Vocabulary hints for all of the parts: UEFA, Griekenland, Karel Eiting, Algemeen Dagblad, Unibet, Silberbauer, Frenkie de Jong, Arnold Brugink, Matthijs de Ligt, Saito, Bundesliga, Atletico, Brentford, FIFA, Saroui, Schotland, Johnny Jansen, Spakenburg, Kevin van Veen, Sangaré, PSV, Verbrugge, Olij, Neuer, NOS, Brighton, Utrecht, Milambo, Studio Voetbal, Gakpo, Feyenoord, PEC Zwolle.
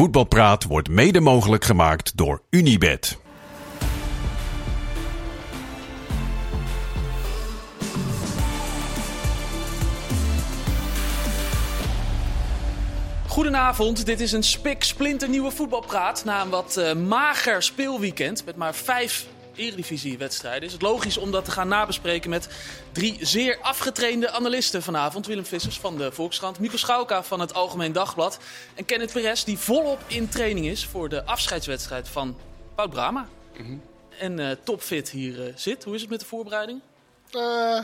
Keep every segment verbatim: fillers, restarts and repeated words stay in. Voetbalpraat wordt mede mogelijk gemaakt door Unibet. Goedenavond, dit is een spiksplinternieuwe voetbalpraat na een wat uh, mager speelweekend met maar vijf Eredivisie-wedstrijden. Is het logisch om dat te gaan nabespreken met drie zeer afgetrainde analisten vanavond. Willem Vissers van de Volkskrant, Mico Schauka van het Algemeen Dagblad en Kenneth Perez die volop in training is voor de afscheidswedstrijd van Wout Brama. Mm-hmm. En uh, topfit hier uh, zit. Hoe is het met de voorbereiding? Uh...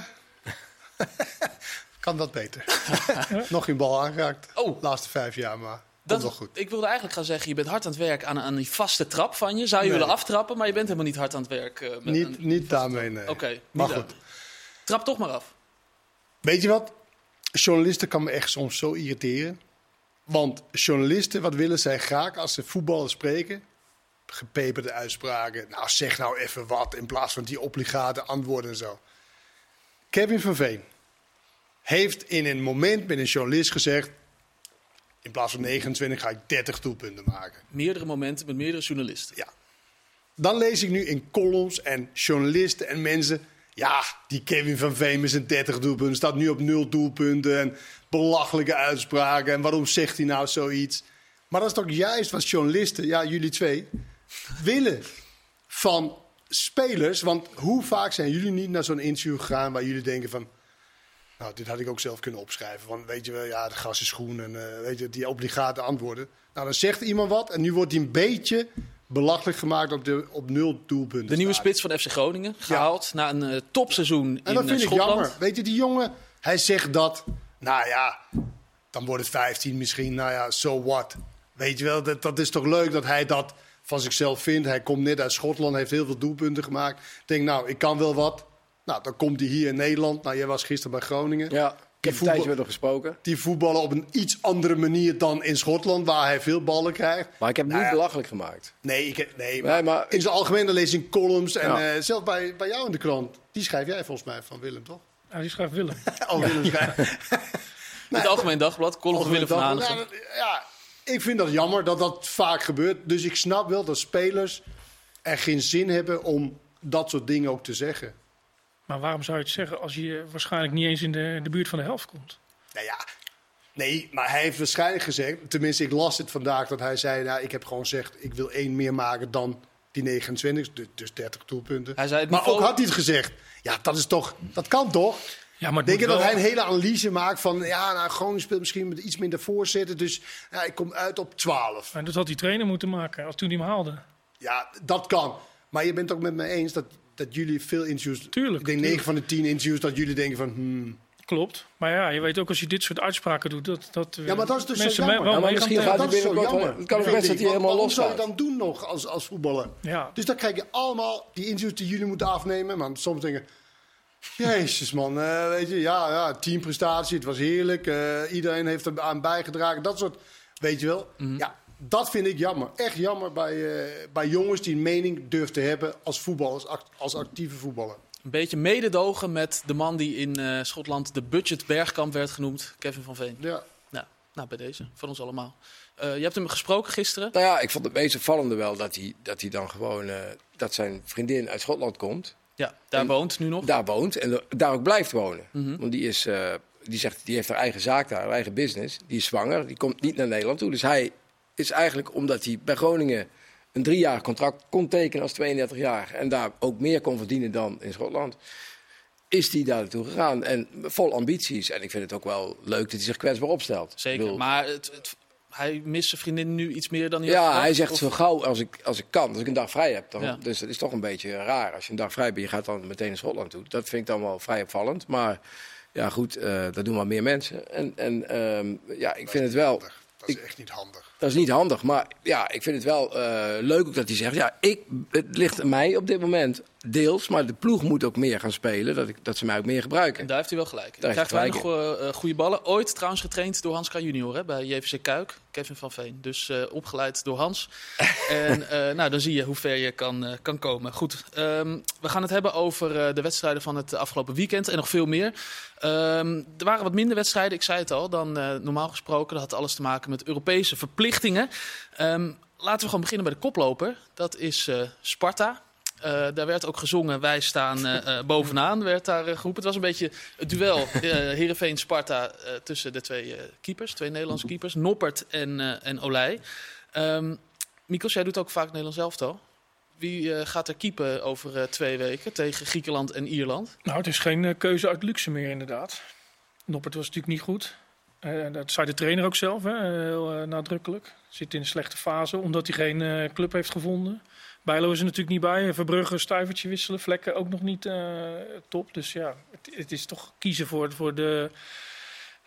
Kan dat beter. Nog geen bal aangeraakt. Oh. Laatste vijf jaar, maar dat wel goed. Ik wilde eigenlijk gaan zeggen, je bent hard aan het werk aan, aan die vaste trap van je. Zou je nee. willen aftrappen, maar je bent helemaal niet hard aan het werk. Uh, met niet niet daarmee, nee. Oké, okay, maar goed. Daarmee. Trap toch maar af. Weet je wat? Journalisten kan me echt soms zo irriteren. Want journalisten, wat willen zij graag als ze voetballers spreken? Gepeperde uitspraken. Nou, zeg nou even wat in plaats van die obligate antwoorden en zo. Kevin van Veen heeft in een moment met een journalist gezegd, in plaats van negenentwintig ga ik dertig doelpunten maken. Meerdere momenten met meerdere journalisten. Ja. Dan lees ik nu in columns en journalisten en mensen, ja, die Kevin van Veen is een dertig doelpunten, staat nu op nul doelpunten en belachelijke uitspraken. En waarom zegt hij nou zoiets? Maar dat is toch juist wat journalisten, ja, jullie twee, willen van spelers. Want hoe vaak zijn jullie niet naar zo'n interview gegaan waar jullie denken van, nou, dit had ik ook zelf kunnen opschrijven. Want weet je wel, ja, de gas is groen en uh, weet je, die obligate antwoorden. Nou, dan zegt iemand wat en nu wordt hij een beetje belachelijk gemaakt op, de, op nul doelpunten. De nieuwe spits van F C Groningen, gehaald ja. na een uh, topseizoen in Schotland. En dat vind ik jammer. Weet je, die jongen, hij zegt dat, nou ja, dan wordt het vijftien misschien, nou ja, so what. Weet je wel, dat, dat is toch leuk dat hij dat van zichzelf vindt. Hij komt net uit Schotland, heeft heel veel doelpunten gemaakt. Ik denk, nou, ik kan wel wat. Nou, dan komt hij hier in Nederland. Nou, jij was gisteren bij Groningen. Ja, ik heb een tijdje met hem gesproken. Die voetballen op een iets andere manier dan in Schotland, waar hij veel ballen krijgt. Maar ik heb hem nou niet ja. belachelijk gemaakt. Nee, ik, nee, maar nee maar in zijn algemene lezing columns en ja. uh, zelfs bij, bij jou in de krant. Die schrijf jij volgens mij van Willem, toch? Ja, die schrijft Willem. oh, Willem schrijft. Ja. nou, het Algemeen Dagblad, column van Willem van Hanegem. Nou, ja, ik vind dat jammer dat dat vaak gebeurt. Dus ik snap wel dat spelers er geen zin hebben om dat soort dingen ook te zeggen. Maar waarom zou je het zeggen als je waarschijnlijk niet eens in de, de buurt van de helft komt? Nou ja, nee, maar hij heeft waarschijnlijk gezegd, tenminste ik las het vandaag, dat hij zei, nou, ik heb gewoon gezegd, ik wil één meer maken dan die negenentwintig, dus dertig doelpunten. Hij zei het maar ook had hij het gezegd, ja, dat is toch, dat kan toch? Ja, maar denk je dat wel hij een hele analyse maakt van, ja, nou, Groningen speelt misschien met iets minder voorzetten, dus ja, ik kom uit op twaalf. En dat had die trainer moeten maken, als toen hij hem haalde. Ja, dat kan. Maar je bent het ook met me eens dat dat jullie veel interviews, tuurlijk, ik denk negen van de tien interviews, dat jullie denken van hmm. Klopt, maar ja, je weet ook als je dit soort uitspraken doet, dat, dat ja, maar dat is dus mensen zo jammer. Wel ja, maar misschien gaat het binnenkort wel. Het kan ook best dat hij helemaal los gaat. Wat zou je dan doen nog als, als voetballer? Ja. Dus dan krijg je allemaal die interviews die jullie moeten afnemen. Maar soms denken, jezus man, uh, weet je, ja, ja, teamprestatie, het was heerlijk. Uh, iedereen heeft er aan bijgedragen, dat soort, weet je wel. Mm-hmm. Ja. Dat vind ik jammer. Echt jammer bij, uh, bij jongens die een mening durven te hebben als voetballers, act, als actieve voetballer. Een beetje mededogen met de man die in uh, Schotland de budget Bergkamp werd genoemd, Kevin van Veen. Ja. Nou, nou bij deze, van ons allemaal. Uh, je hebt hem gesproken gisteren. Nou ja, ik vond het meest opvallende wel dat hij, dat hij dan gewoon, uh, dat zijn vriendin uit Schotland komt. Ja, daar en woont nu nog. Daar woont en daar ook blijft wonen. Mm-hmm. Want die is, uh, die zegt, die heeft haar eigen zaak daar, haar eigen business. Die is zwanger, die komt niet naar Nederland toe, dus hij is eigenlijk omdat hij bij Groningen een drie jaar contract kon tekenen als tweeëndertig jaar... en daar ook meer kon verdienen dan in Schotland, is hij daar naartoe gegaan. En vol ambities. En ik vind het ook wel leuk dat hij zich kwetsbaar opstelt. Zeker, bedoel, maar het, het, hij mist zijn vriendin nu iets meer dan hij ja, had gedaan, hij zegt of zo gauw als ik, als ik kan, als ik een dag vrij heb. Dan, ja. Dus dat is toch een beetje raar. Als je een dag vrij bent, je gaat dan meteen naar Schotland toe. Dat vind ik dan wel vrij opvallend. Maar ja, goed, uh, dat doen wel meer mensen. En, en um, ja, ik vind het wel, dat is echt niet handig. Dat is niet handig, maar ja, ik vind het wel uh, leuk ook dat hij zegt, ja, ik, het ligt aan mij op dit moment deels, maar de ploeg moet ook meer gaan spelen, dat, ik, dat ze mij ook meer gebruiken. En daar heeft hij wel gelijk. Hij krijgt weinig goede ballen. Ooit trouwens getraind door Hans Kraaij junior hè, bij J V C Kuik. Kevin van Veen. Dus uh, opgeleid door Hans. en uh, nou, dan zie je hoe ver je kan, uh, kan komen. Goed, um, we gaan het hebben over uh, de wedstrijden van het afgelopen weekend en nog veel meer. Um, er waren wat minder wedstrijden, ik zei het al, dan uh, normaal gesproken. Dat had alles te maken met Europese verplichtingen. Um, laten we gewoon beginnen bij de koploper. Dat is uh, Sparta. Uh, daar werd ook gezongen, wij staan uh, bovenaan, werd daar uh, geroepen. Het was een beetje het duel uh, Heerenveen-Sparta uh, tussen de twee uh, keepers, twee Nederlandse keepers, Noppert en, uh, en Olij. Um, Mikos, jij doet ook vaak Nederlands elftal. Wie uh, gaat er keepen over uh, twee weken tegen Griekenland en Ierland? Nou, het is geen uh, keuze uit luxe meer inderdaad. Noppert was natuurlijk niet goed. Uh, dat zei de trainer ook zelf, hè? Heel uh, nadrukkelijk. Zit in een slechte fase, omdat hij geen uh, club heeft gevonden. Bijlow is er natuurlijk niet bij. Verbrugge, stuivertje wisselen. Vlekker ook nog niet uh, top. Dus ja, het, het is toch kiezen voor, voor de,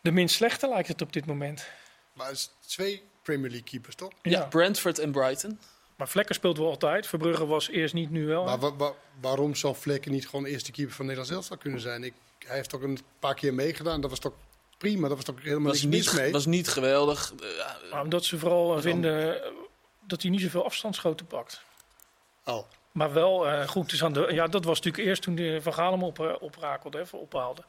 de minst slechte lijkt het op dit moment. Maar het is twee Premier League keepers, toch? Ja, ja. Brentford en Brighton. Maar Vlekker speelt wel altijd. Verbrugge was eerst niet, nu wel. Maar wa- wa- waarom zou Vlekker niet gewoon eerste keeper van Nederland zelf zou kunnen zijn? Ik, hij heeft ook een paar keer meegedaan. Dat was toch... prima, dat was toch helemaal was niks niet, mis mee? Was niet geweldig. Maar omdat ze vooral dat vinden dan... dat hij niet zoveel afstandsschoten pakt. Oh. Maar wel uh, goed. Dus aan de, ja, dat was natuurlijk eerst toen de Van Gaal hem op, oprakelde, hè, ophaalde.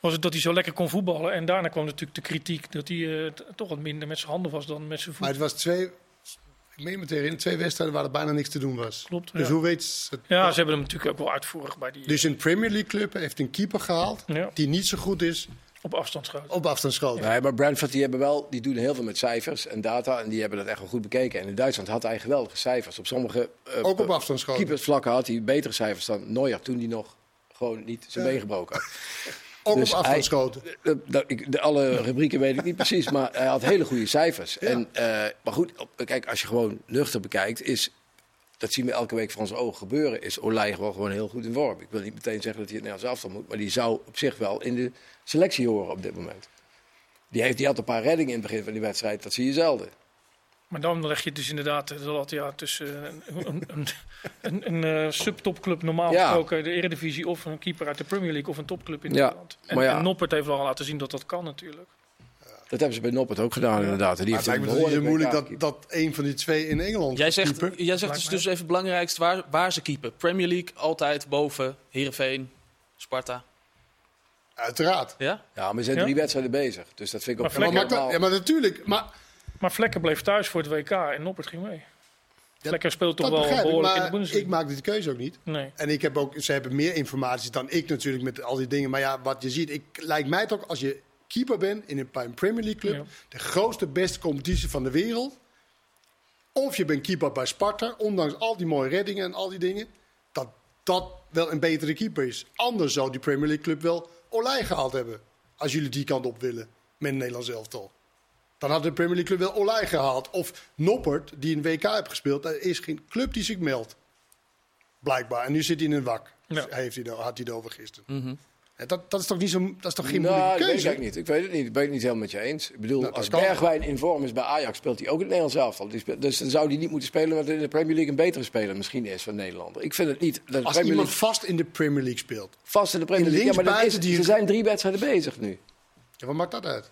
Was het dat hij zo lekker kon voetballen. En daarna kwam natuurlijk de kritiek dat hij uh, t- toch wat minder met zijn handen was dan met zijn voeten. Maar het was twee... Ik meen me tegen, twee wedstrijden waar er bijna niks te doen was. Klopt, dus ja. Hoe weet ze... Ja, ze hebben hem natuurlijk ook wel uitvoerig bij die... Dus een Premier League club heeft een keeper gehaald ja. die niet zo goed is... Op afstandsschoten. Op afstandsschoten. Ja. Nee, maar Brentford die hebben wel, die doen heel veel met cijfers en data en die hebben dat echt wel goed bekeken. En in Duitsland had hij geweldige cijfers. Op sommige uh, ook op afstandsschoten. Keepersvlakken had hij betere cijfers dan Neuer toen die nog gewoon niet zijn been gebroken had. Ook dus op afstandsschoten. Hij, de, de, de, alle rubrieken weet ik niet precies, maar hij had hele goede cijfers. Ja. En, uh, maar goed, op, kijk, als je gewoon nuchter bekijkt, is dat zien we elke week voor onze ogen gebeuren, is Olij gewoon, gewoon heel goed in vorm. Ik wil niet meteen zeggen dat hij het Nederlands elftal moet, maar die zou op zich wel in de selectie horen op dit moment. Die, heeft, die had een paar reddingen in het begin van die wedstrijd, dat zie je zelden. Maar dan leg je dus inderdaad dat ja, tussen een, een, een, een subtopclub normaal ja. gesproken, de Eredivisie of een keeper uit de Premier League of een topclub in ja. Nederland. En, ja. en Noppert heeft al laten zien dat dat kan natuurlijk. Dat hebben ze bij Noppert ook gedaan, inderdaad. Die heeft het lijkt me toch niet moeilijk dat, dat een van die twee in Engeland Jij zegt, jij zegt dus, dus even het belangrijkste waar, waar ze keepen. Premier League altijd boven Heerenveen, Sparta. Uiteraard. Ja, ja maar ze zijn ja? drie wedstrijden bezig. Dus dat vind ik ook... Maar Vlekker, maar, maar, ja, maar natuurlijk. Maar, maar Vlekker bleef thuis voor het W K en Noppert ging mee. Vlekker speelt toch wel behoorlijk in de Bundesliga. Ik maak die keuze ook niet. Nee. En ik heb ook, ze hebben meer informatie dan ik natuurlijk met al die dingen. Maar ja, wat je ziet, ik, lijkt mij toch als je... keeper ben in een Premier League club, ja. de grootste, beste competitie van de wereld. Of je bent keeper bij Sparta, ondanks al die mooie reddingen en al die dingen, dat dat wel een betere keeper is. Anders zou die Premier League club wel Olij gehaald hebben, als jullie die kant op willen met het Nederlands elftal. Dan had de Premier League club wel Olij gehaald. Of Noppert, die een W K heeft gespeeld, er is geen club die zich meldt. Blijkbaar. En nu zit hij in een wak. Ja. Heeft hij, had hij het over gisteren. Mm-hmm. Dat, dat is toch, niet zo, dat is toch geen nou, moeilijke keuze? Dat weet ik niet. Ik weet het niet. Ik ben het niet helemaal met je eens. Ik bedoel, nou, als Bergwijn in vorm is bij Ajax, speelt hij ook in het Nederlands elftal. Dus dan zou hij niet moeten spelen, want in de Premier League een betere speler misschien is van Nederlander. Ik vind het niet. Dat als iemand League... vast in de Premier League speelt. Vast in de Premier in League. Ja, maar is, die... er zijn drie wedstrijden bezig nu. Ja, wat maakt dat uit?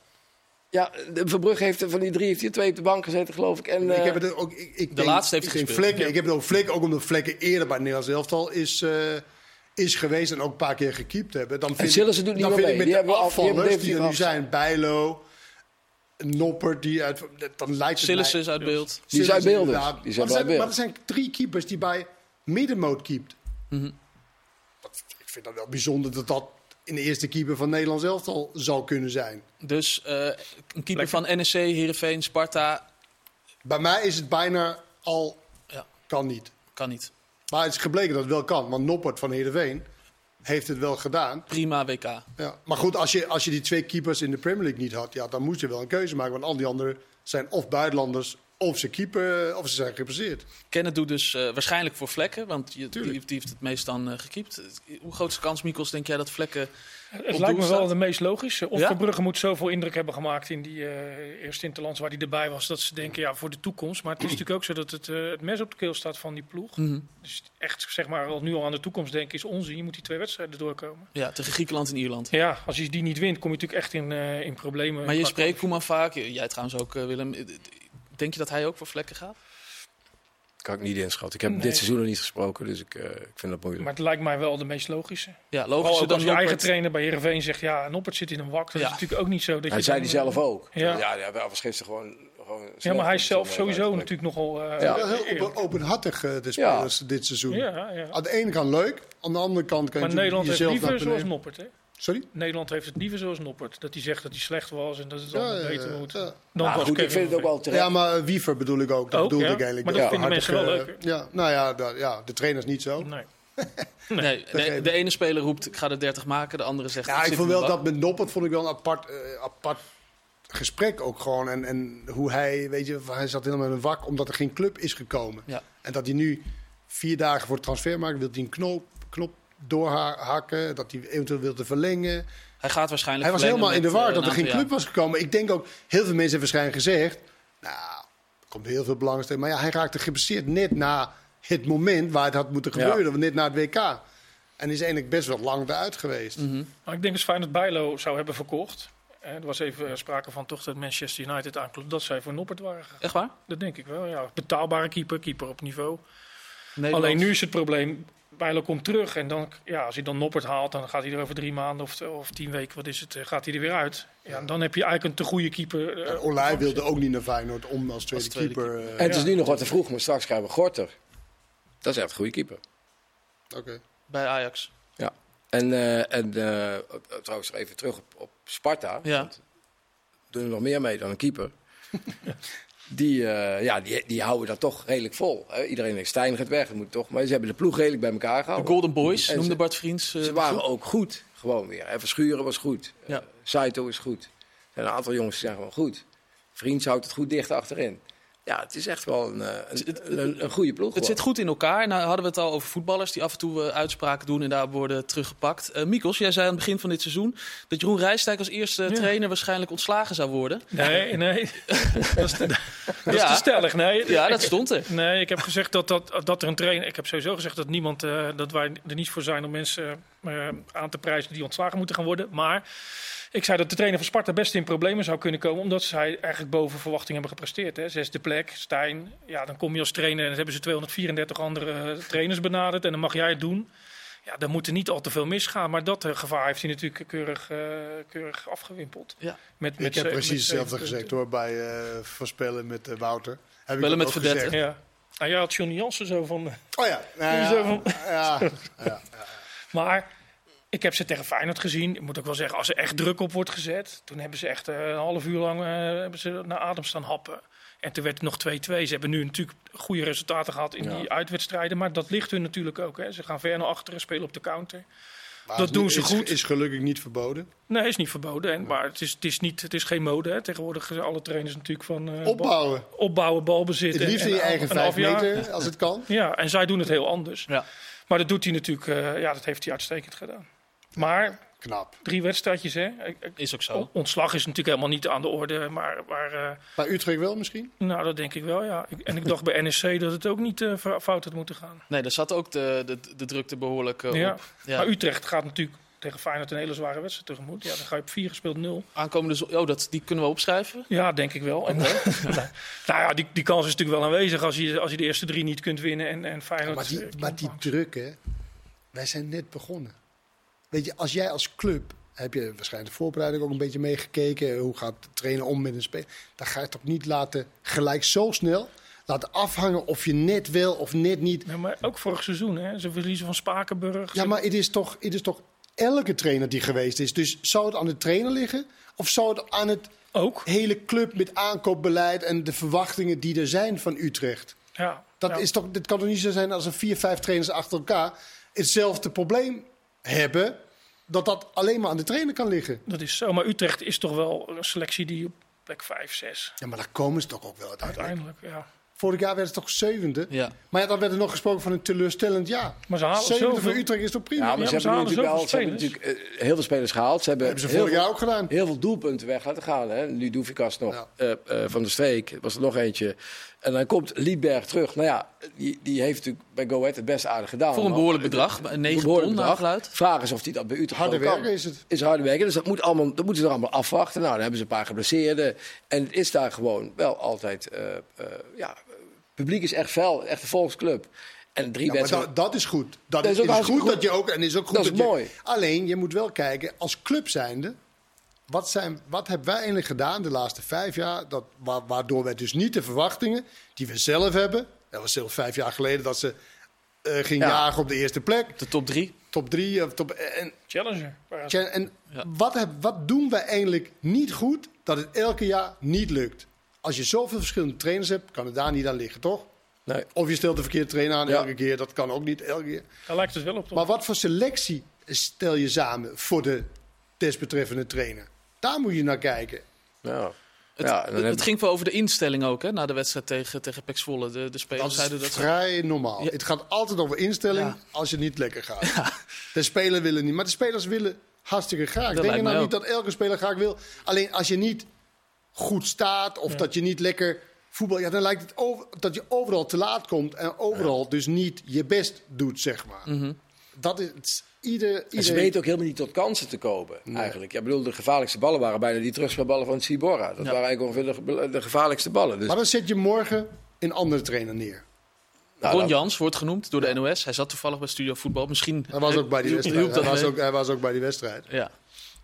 Ja, Verbrugge heeft van die drie heeft hij twee op de bank gezeten, geloof ik. En, uh... ik heb het ook, ik, ik de denk, laatste heeft hij gespeeld. Ja. Ik heb het over Vlekken, ook omdat Vlekken eerder bij het Nederlands elftal is... Uh... is geweest en ook een paar keer gekiept hebben. Dan vind, en ik, ze doen niet dan vind ik met die de afvallers die, die er nu zijn, Bijlow, Noppert, die uit... Dan lijkt het mij, is uit beeld. Die zijn beelden. Maar er zijn drie keepers die bij middenmoot keept. Mm-hmm. Dat, ik vind dat wel bijzonder dat dat in de eerste keeper van Nederland zelf al zou kunnen zijn. Dus uh, een keeper Lekker. van N E C, Heerenveen, Sparta... Bij mij is het bijna al... Ja. Kan niet. Kan niet. Maar het is gebleken dat het wel kan. Want Noppert van Heerenveen heeft het wel gedaan. Prima W K. Ja. Maar goed, als je, als je die twee keepers in de Premier League niet had... Ja, dan moest je wel een keuze maken. Want al die anderen zijn of buitenlanders of ze, keeper, of ze zijn gepasseerd. Kenneth doet dus uh, waarschijnlijk voor Vlekken. Want je, die, die heeft het meest dan uh, gekiept. Hoe groot is de kans, Mikos, denk jij dat Vlekken... Het lijkt me wel de meest logische. Of ja? Verbrugge moet zoveel indruk hebben gemaakt in die uh, eerste interlands waar hij erbij was. Dat ze denken, ja, voor de toekomst. Maar het is natuurlijk ook zo dat het, uh, het mes op de keel staat van die ploeg. Mm-hmm. Dus echt, zeg maar, al nu al aan de toekomst denken is onzin. Je moet die twee wedstrijden doorkomen. Ja, tegen Griekenland en Ierland. Ja, als je die niet wint, kom je natuurlijk echt in, uh, in problemen. Maar je spreekt Koeman vaak, jij trouwens ook, uh, Willem... Denk je dat hij ook voor Vlekker gaat? Kan ik niet inschatten. Ik heb nee. dit seizoen nog niet gesproken, dus ik, uh, ik vind dat moeilijk. Maar het lijkt mij wel de meest logische. Ja, logische oh, dan als je Noppert... eigen trainer bij Heerenveen zegt, ja, Noppert zit in een wak. Dat ja. is natuurlijk ook niet zo. Dat hij je zei dan... die zelf ook. Ja, ja, ja was gisteren gewoon... gewoon ja, maar hij is zelf sowieso natuurlijk nogal... Uh, ja. Heel open, openhartig uh, de spelers ja. dit seizoen. Ja, ja. Aan de ene kant leuk, aan de andere kant kan maar je Nederland jezelf heeft liever zoals Noppert, hè? Sorry? Nederland heeft het liever zoals Noppert. Dat hij zegt dat hij slecht was en dat het dan ja, beter ja, moet. Ja. Dan nou, was goed, ik vind het ook wel terecht. Ja, maar Wiever bedoel ik ook. Dat ook, bedoelde ja? ik eigenlijk. Maar dat ja, vinden mensen wel leuker. Ja, nou ja, da, ja, de trainers niet zo. Nee. nee, nee de, de ene speler roept, ik ga de dertig maken. De andere zegt... Ja, ik, ik vond wel dat met Noppert vond ik wel een apart, uh, apart gesprek ook gewoon. En, en hoe hij, weet je, hij zat helemaal in een wak omdat er geen club is gekomen. Ja. En dat hij nu vier dagen voor het transfermarkt wil hij een knoop... knoop doorhakken, dat hij eventueel wilde verlengen. Hij gaat waarschijnlijk. Hij was helemaal in de war dat er geen club was gekomen. Ik denk ook, heel veel mensen hebben waarschijnlijk gezegd... nou, er komt heel veel belangstelling. Maar ja, hij raakte geblesseerd net na het moment waar het had moeten gebeuren. Ja. Net na het W K. En is eigenlijk best wel lang eruit geweest. Mm-hmm. Nou, ik denk dat Feyenoord Bijlow zou hebben verkocht. Er was even sprake van toch dat Manchester United aanklopt... dat zij voor Noppert waren gegaan. Echt waar? Dat denk ik wel, ja. Betaalbare keeper, keeper op niveau. Nederland. Alleen nu is het probleem... Bijlow komt terug en dan, ja, als hij dan Noppert haalt... dan gaat hij er over drie maanden of, of tien weken, wat is het, gaat hij er weer uit. Ja, dan heb je eigenlijk een te goede keeper. Uh, ja, Olij wilde ook niet naar Feyenoord om als tweede, als tweede keeper... keeper. Uh, en het ja. is nu nog wat te vroeg, maar straks krijgen we Gorter. Dat is echt een goede keeper. Oké. Okay. Bij Ajax. Ja. En, uh, en uh, trouwens even terug op, op Sparta. Ja. Want doen er nog meer mee dan een keeper. Die, uh, ja, die, die houden dat toch redelijk vol. Uh, iedereen denkt, Stijn gaat weg, dat moet toch. Maar ze hebben de ploeg redelijk bij elkaar gehouden. De Golden Boys, en noemde ze, Bart Vriends. Uh, ze waren goed. ook goed, gewoon weer. En Verschuren was goed. Ja. Uh, Saito is goed. Er zijn een aantal jongens die zijn gewoon goed. Vriends houdt het goed dicht achterin. Ja, het is echt wel een, een, een, een goede ploeg. Het gewoon. Zit goed in elkaar. Nou hadden we het al over voetballers die af en toe uh, uitspraken doen en daar worden teruggepakt. Uh, Mikos, jij zei aan het begin van dit seizoen dat Jeroen Rijsdijk als eerste ja. trainer waarschijnlijk ontslagen zou worden. Nee, nee. dat is te, dat ja. is te stellig. Nee. Ja, dat stond er. Nee, ik heb gezegd dat, dat, dat er een trainer... Ik heb sowieso gezegd dat, niemand, uh, dat wij er niet voor zijn om mensen uh, aan te prijzen die ontslagen moeten gaan worden. Maar... Ik zei dat de trainer van Sparta best in problemen zou kunnen komen... omdat zij eigenlijk boven verwachting hebben gepresteerd. Hè? Zesde plek, Stijn. Ja, dan kom je als trainer en dan hebben ze tweehonderdvierendertig andere trainers benaderd... en dan mag jij het doen. Ja, dan moet er niet al te veel misgaan. Maar dat gevaar heeft hij natuurlijk keurig, uh, keurig afgewimpeld. Ja. Met, met, ik heb uh, precies met, hetzelfde uh, gezegd hoor, bij uh, voorspellen met uh, Wouter. Spellen met Verdetten. Ja. Nou, jij had Johnny Jansen zo van... Oh ja. Nou, ja, zo van... ja, ja, ja, ja. Maar... Ik heb ze tegen Feyenoord gezien. Ik moet ook wel zeggen, als er echt druk op wordt gezet... toen hebben ze echt een half uur lang uh, hebben ze naar adem staan happen. En toen werd het nog twee-twee. Ze hebben nu natuurlijk goede resultaten gehad in ja. die uitwedstrijden. Maar dat ligt hun natuurlijk ook. Hè. Ze gaan ver naar achteren, spelen op de counter. Maar dat doen ze is, goed. Is gelukkig niet verboden. Nee, is niet verboden. En, maar het is, het, is niet, het is geen mode. Hè. Tegenwoordig alle trainers natuurlijk van... Uh, opbouwen. Bal, opbouwen, balbezit. Het liefst in je eigen vijf meter, als het kan. Ja, en zij doen het heel anders. Ja. Maar dat doet hij natuurlijk... Uh, ja, dat heeft hij uitstekend gedaan. Maar knap. Drie wedstrijdjes, hè? Is ook zo. Ontslag is natuurlijk helemaal niet aan de orde. Maar, maar, uh... bij Utrecht wel misschien? Nou, dat denk ik wel, ja. En ik dacht bij N E C dat het ook niet uh, fout had moeten gaan. Nee, daar zat ook de, de, de drukte behoorlijk uh, ja. op. Ja. Maar Utrecht gaat natuurlijk tegen Feyenoord een hele zware wedstrijd tegemoet. Ja, dan ga je op vier gespeeld nul. Aankomende zo- oh, dat, die kunnen we opschrijven? Ja, denk ik wel. En, nou ja, die, die kans is natuurlijk wel aanwezig als je, als je de eerste drie niet kunt winnen. En, en Feyenoord, maar die, maar die druk, hè? Wij zijn net begonnen. Weet je, als jij als club, heb je waarschijnlijk de voorbereiding ook een beetje meegekeken. Hoe gaat de trainer om met een speler? Dan ga je toch niet laten gelijk zo snel laten afhangen of je net wel of net niet. Ja, maar ook vorig seizoen, hè? Ze verliezen van Spakenburg. Ja, ze... maar het is, toch, het is toch elke trainer die geweest is. Dus zou het aan de trainer liggen? Of zou het aan het ook? hele club met aankoopbeleid en de verwachtingen die er zijn van Utrecht? Ja, dat ja. is toch, dit kan toch niet zo zijn als er vier, vijf trainers achter elkaar hetzelfde probleem hebben, dat dat alleen maar aan de trainer kan liggen. Dat is zo, maar Utrecht is toch wel een selectie die op plek vijf, zes... Ja, maar daar komen ze toch ook wel uiteindelijk. Uiteindelijk, ja. Vorig jaar werd het toch zevende? Ja. Maar ja, dan werd er nog gesproken van een teleurstellend jaar. Maar ze halen zevende zoveel... voor Utrecht is toch prima? Ja, maar ze, ja, maar hebben, ze halen natuurlijk, wel, ze hebben natuurlijk uh, heel veel spelers gehaald. Ze hebben, hebben ze vorig jaar ook gedaan. Heel veel doelpunten weg laten gaan. Hè? Nu Doefikas nog. Ja. Uh, uh, van de Streek was er nog eentje. En dan komt Liedberg terug. Nou ja, die, die heeft natuurlijk bij Go Ahead het best aardig gedaan. Voor een behoorlijk bedrag, negen ton aangeluid. Vraag is of hij dat bij Utrecht harde werken kan. Is het. Is harde werken, dus dat, moet allemaal, dat moeten ze er allemaal afwachten. Nou, dan hebben ze een paar geblesseerden. En het is daar gewoon wel altijd... Uh, uh, ja, publiek is echt fel, echt een volksclub. En drie ja, wedstrijden... dat, dat is goed. Dat, dat is, ook is goed, goed dat je ook... En is ook goed dat, dat is dat mooi. Je, alleen, je moet wel kijken, als club zijnde... Wat, zijn, wat hebben wij eigenlijk gedaan de laatste vijf jaar... Dat, wa- waardoor wij dus niet de verwachtingen die we zelf hebben... Dat was zelfs vijf jaar geleden dat ze uh, ging ja. jagen op de eerste plek. De top drie. Top drie. Of top, en, Challenger. En ja. wat, heb, wat doen wij eigenlijk niet goed dat het elke jaar niet lukt? Als je zoveel verschillende trainers hebt, kan het daar niet aan liggen, toch? Nee. Of je stelt de verkeerde trainer aan ja. elke keer. Dat kan ook niet elke keer. Daar lijkt het wel op, toch? Maar wat voor selectie stel je samen voor de desbetreffende trainer? Daar moet je naar kijken. Ja. Het, ja, het, het ging wel over de instelling ook, hè, na de wedstrijd tegen, tegen P E C Zwolle. De, de spelers dat zeiden dat is vrij ze... normaal. Ja. Het gaat altijd over instelling ja. als het niet lekker gaat. Ja. De spelers willen niet, maar de spelers willen hartstikke graag. Dat Denk je nou ook. Niet dat elke speler graag wil? Alleen als je niet goed staat of ja. dat je niet lekker voetbal... Ja, dan lijkt het over, dat je overal te laat komt en overal ja. dus niet je best doet, zeg maar. Mm-hmm. Dat is... Ieder, ieder... En ze weten ook helemaal niet tot kansen te komen, nee. eigenlijk. Ja, bedoel, de gevaarlijkste ballen waren bijna die terugspeelballen van Ciborra. Dat ja. waren eigenlijk ongeveer de, de gevaarlijkste ballen. Dus... Maar dan zet je morgen een andere trainer neer. Nou, Ron dat... Jans wordt genoemd door de N O S. Hij zat toevallig bij Studio Voetbal. Misschien... Hij was ook bij die wedstrijd. Hij was ook, hij was ook bij die wedstrijd. Ja.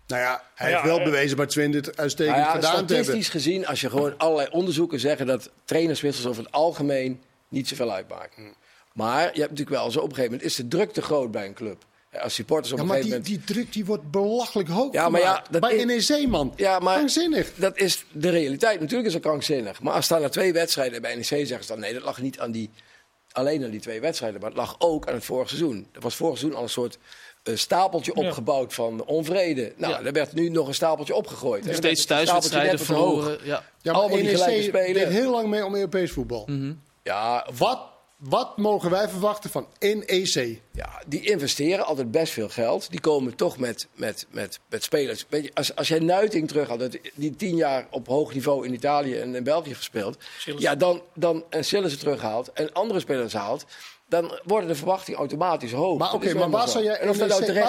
Nou ja, hij ja, heeft wel ja. bewezen bij Twente het uitstekend nou ja, gedaan te hebben. Statistisch gezien, als je gewoon allerlei onderzoeken zeggen... dat trainerswissels over het algemeen niet zoveel uitmaken. Maar je hebt natuurlijk wel zo op een gegeven moment... is de druk te groot bij een club. Als supporters op ja, maar een gegeven die, moment... die druk die wordt belachelijk hoog ja, maar ja, dat bij is... N E C, man. Ja, maar krankzinnig. Dat is de realiteit. Natuurlijk is dat krankzinnig. Maar als staan er twee wedstrijden bij N E C, zeggen ze dan... nee, dat lag niet aan die, alleen aan die twee wedstrijden. Maar het lag ook aan het vorige seizoen. Er was vorig seizoen al een soort uh, stapeltje ja. opgebouwd van onvrede. Nou, ja. er werd nu nog een stapeltje opgegooid. Dus steeds thuiswedstrijden verhogen. Ja. ja, maar Allemaal N E C deed heel lang mee om Europees voetbal. Mm-hmm. Ja, wat... Wat mogen wij verwachten van N E C? Ja, die investeren altijd best veel geld. Die komen toch met, met, met, met spelers. Weet je, als, als jij Nuiting terug had, die tien jaar op hoog niveau in Italië en in België gespeeld. Ja, dan, dan en Sillissen terughaalt en andere spelers haalt. Dan worden de verwachtingen automatisch hoog. Maar oké, okay, maar waar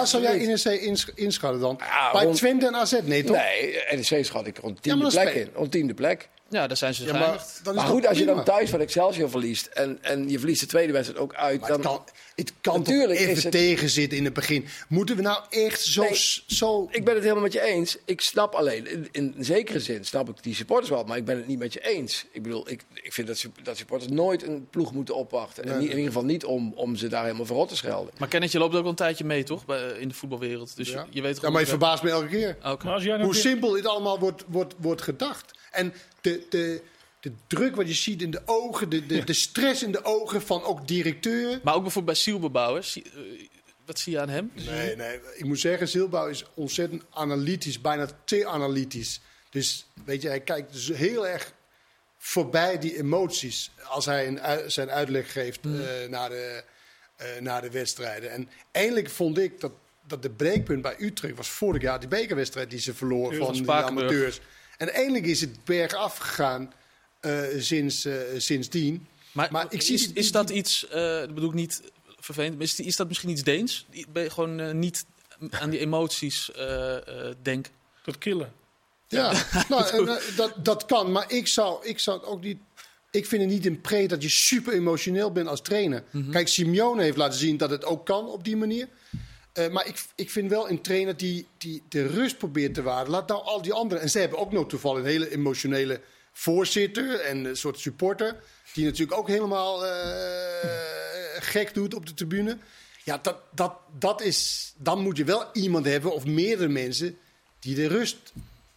zou jij N E C inschatten dan? Ja, bij rond... Twente en A Z? Nee, toch? Nee, N E C schat ik rond tiende ja, plek in. Rond tiende plek. Ja, daar zijn ze ja, maar, maar goed, als je dan thuis van Excelsior verliest... en, en je verliest de tweede wedstrijd ook uit... Maar dan het kan, het kan natuurlijk even is het... tegenzitten in het begin. Moeten we nou echt zo, nee, zo... Ik ben het helemaal met je eens. Ik snap alleen, in, in zekere zin snap ik die supporters wel... maar ik ben het niet met je eens. Ik bedoel, ik, ik vind dat, dat supporters nooit een ploeg moeten opwachten. Nee, en niet, in ieder geval niet om, om ze daar helemaal verrot te schelden. Maar Kenneth, je loopt ook al een tijdje mee, toch? Bij, in de voetbalwereld. Dus ja. je, je weet goed ja, maar je verbaast me elke keer. Okay. Hoe keer... simpel dit allemaal wordt, wordt, wordt gedacht. En de, de, de druk wat je ziet in de ogen, de, de, ja. de stress in de ogen van ook directeuren. Maar ook bijvoorbeeld bij Silberbauer. Wat zie je aan hem? Nee, nee. Ik moet zeggen, Silberbauer is ontzettend analytisch. Bijna te analytisch. Dus weet je, hij kijkt dus heel erg voorbij die emoties. Als hij een, zijn uitleg geeft mm. uh, naar de, uh, naar de wedstrijden. En eindelijk vond ik dat, dat de breekpunt bij Utrecht was vorig jaar. Die bekerwedstrijd die ze verloor van de amateurs. En eindelijk is het bergaf gegaan uh, sinds, uh, sindsdien. Maar, maar ik zie is, is dat iets, uh, dat bedoel ik niet vervelend, is, is dat misschien iets Deens? Ben je gewoon uh, niet aan die emoties uh, uh, denken? Dat killen. Ja, ja. nou, uh, dat, dat kan. Maar ik zou, ik zou het ook niet... Ik vind het niet in pre dat je super emotioneel bent als trainer. Mm-hmm. Kijk, Simeone heeft laten zien dat het ook kan op die manier. Uh, maar ik, ik vind wel een trainer die, die de rust probeert te waarden. Laat nou al die anderen... En ze hebben ook nog toevallig een hele emotionele voorzitter en een soort supporter... die natuurlijk ook helemaal uh, gek doet op de tribune. Ja, dat, dat, dat is... Dan moet je wel iemand hebben of meerdere mensen die de rust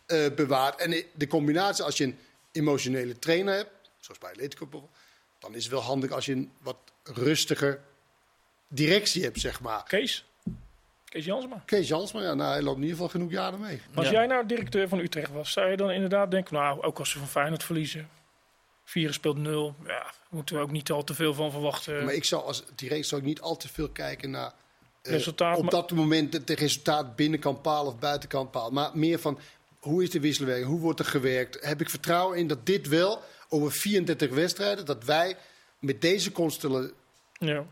uh, bewaart. En de combinatie, als je een emotionele trainer hebt, zoals bij Atletico bijvoorbeeld... dan is het wel handig als je een wat rustiger directie hebt, zeg maar. Kees? Kees Jansma. Kees Jansma, ja, nou, hij loopt in ieder geval genoeg jaren mee. Als ja. jij nou directeur van Utrecht was, zou je dan inderdaad denken... nou, ook als ze van Feyenoord verliezen. Vieren speelt nul. Ja, moeten we ook niet al te veel van verwachten. Maar ik zou als direct zou ik niet al te veel kijken naar... Uh, resultaat, op dat maar... moment het resultaat binnenkant paal of buitenkant paal. Maar meer van, hoe is de wisselwerking? Hoe wordt er gewerkt? Heb ik vertrouwen in dat dit wel... over vierendertig wedstrijden, dat wij met deze constellatie ja.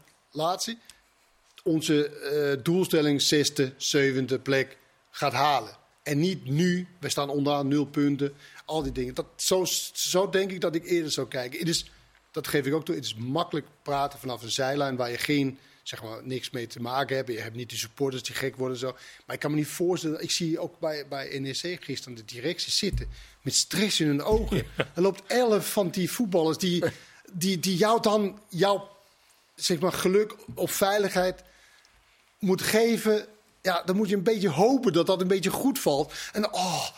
onze uh, doelstelling zesde, zevende plek gaat halen. En niet nu, we staan onderaan nul punten, al die dingen. Dat, zo, zo denk ik dat ik eerder zou kijken. Het is, dat geef ik ook toe, het is makkelijk praten vanaf een zijlijn waar je geen, zeg maar, niks mee te maken hebt. Je hebt niet de supporters die gek worden en zo. Maar ik kan me niet voorstellen, ik zie ook bij, bij N E C gisteren de directie zitten met stress in hun ogen. Ja. Er loopt elf van die voetballers die, die, die jou dan jouw, zeg maar, geluk of veiligheid moet geven. Ja, dan moet je een beetje hopen dat dat een beetje goed valt. En oh,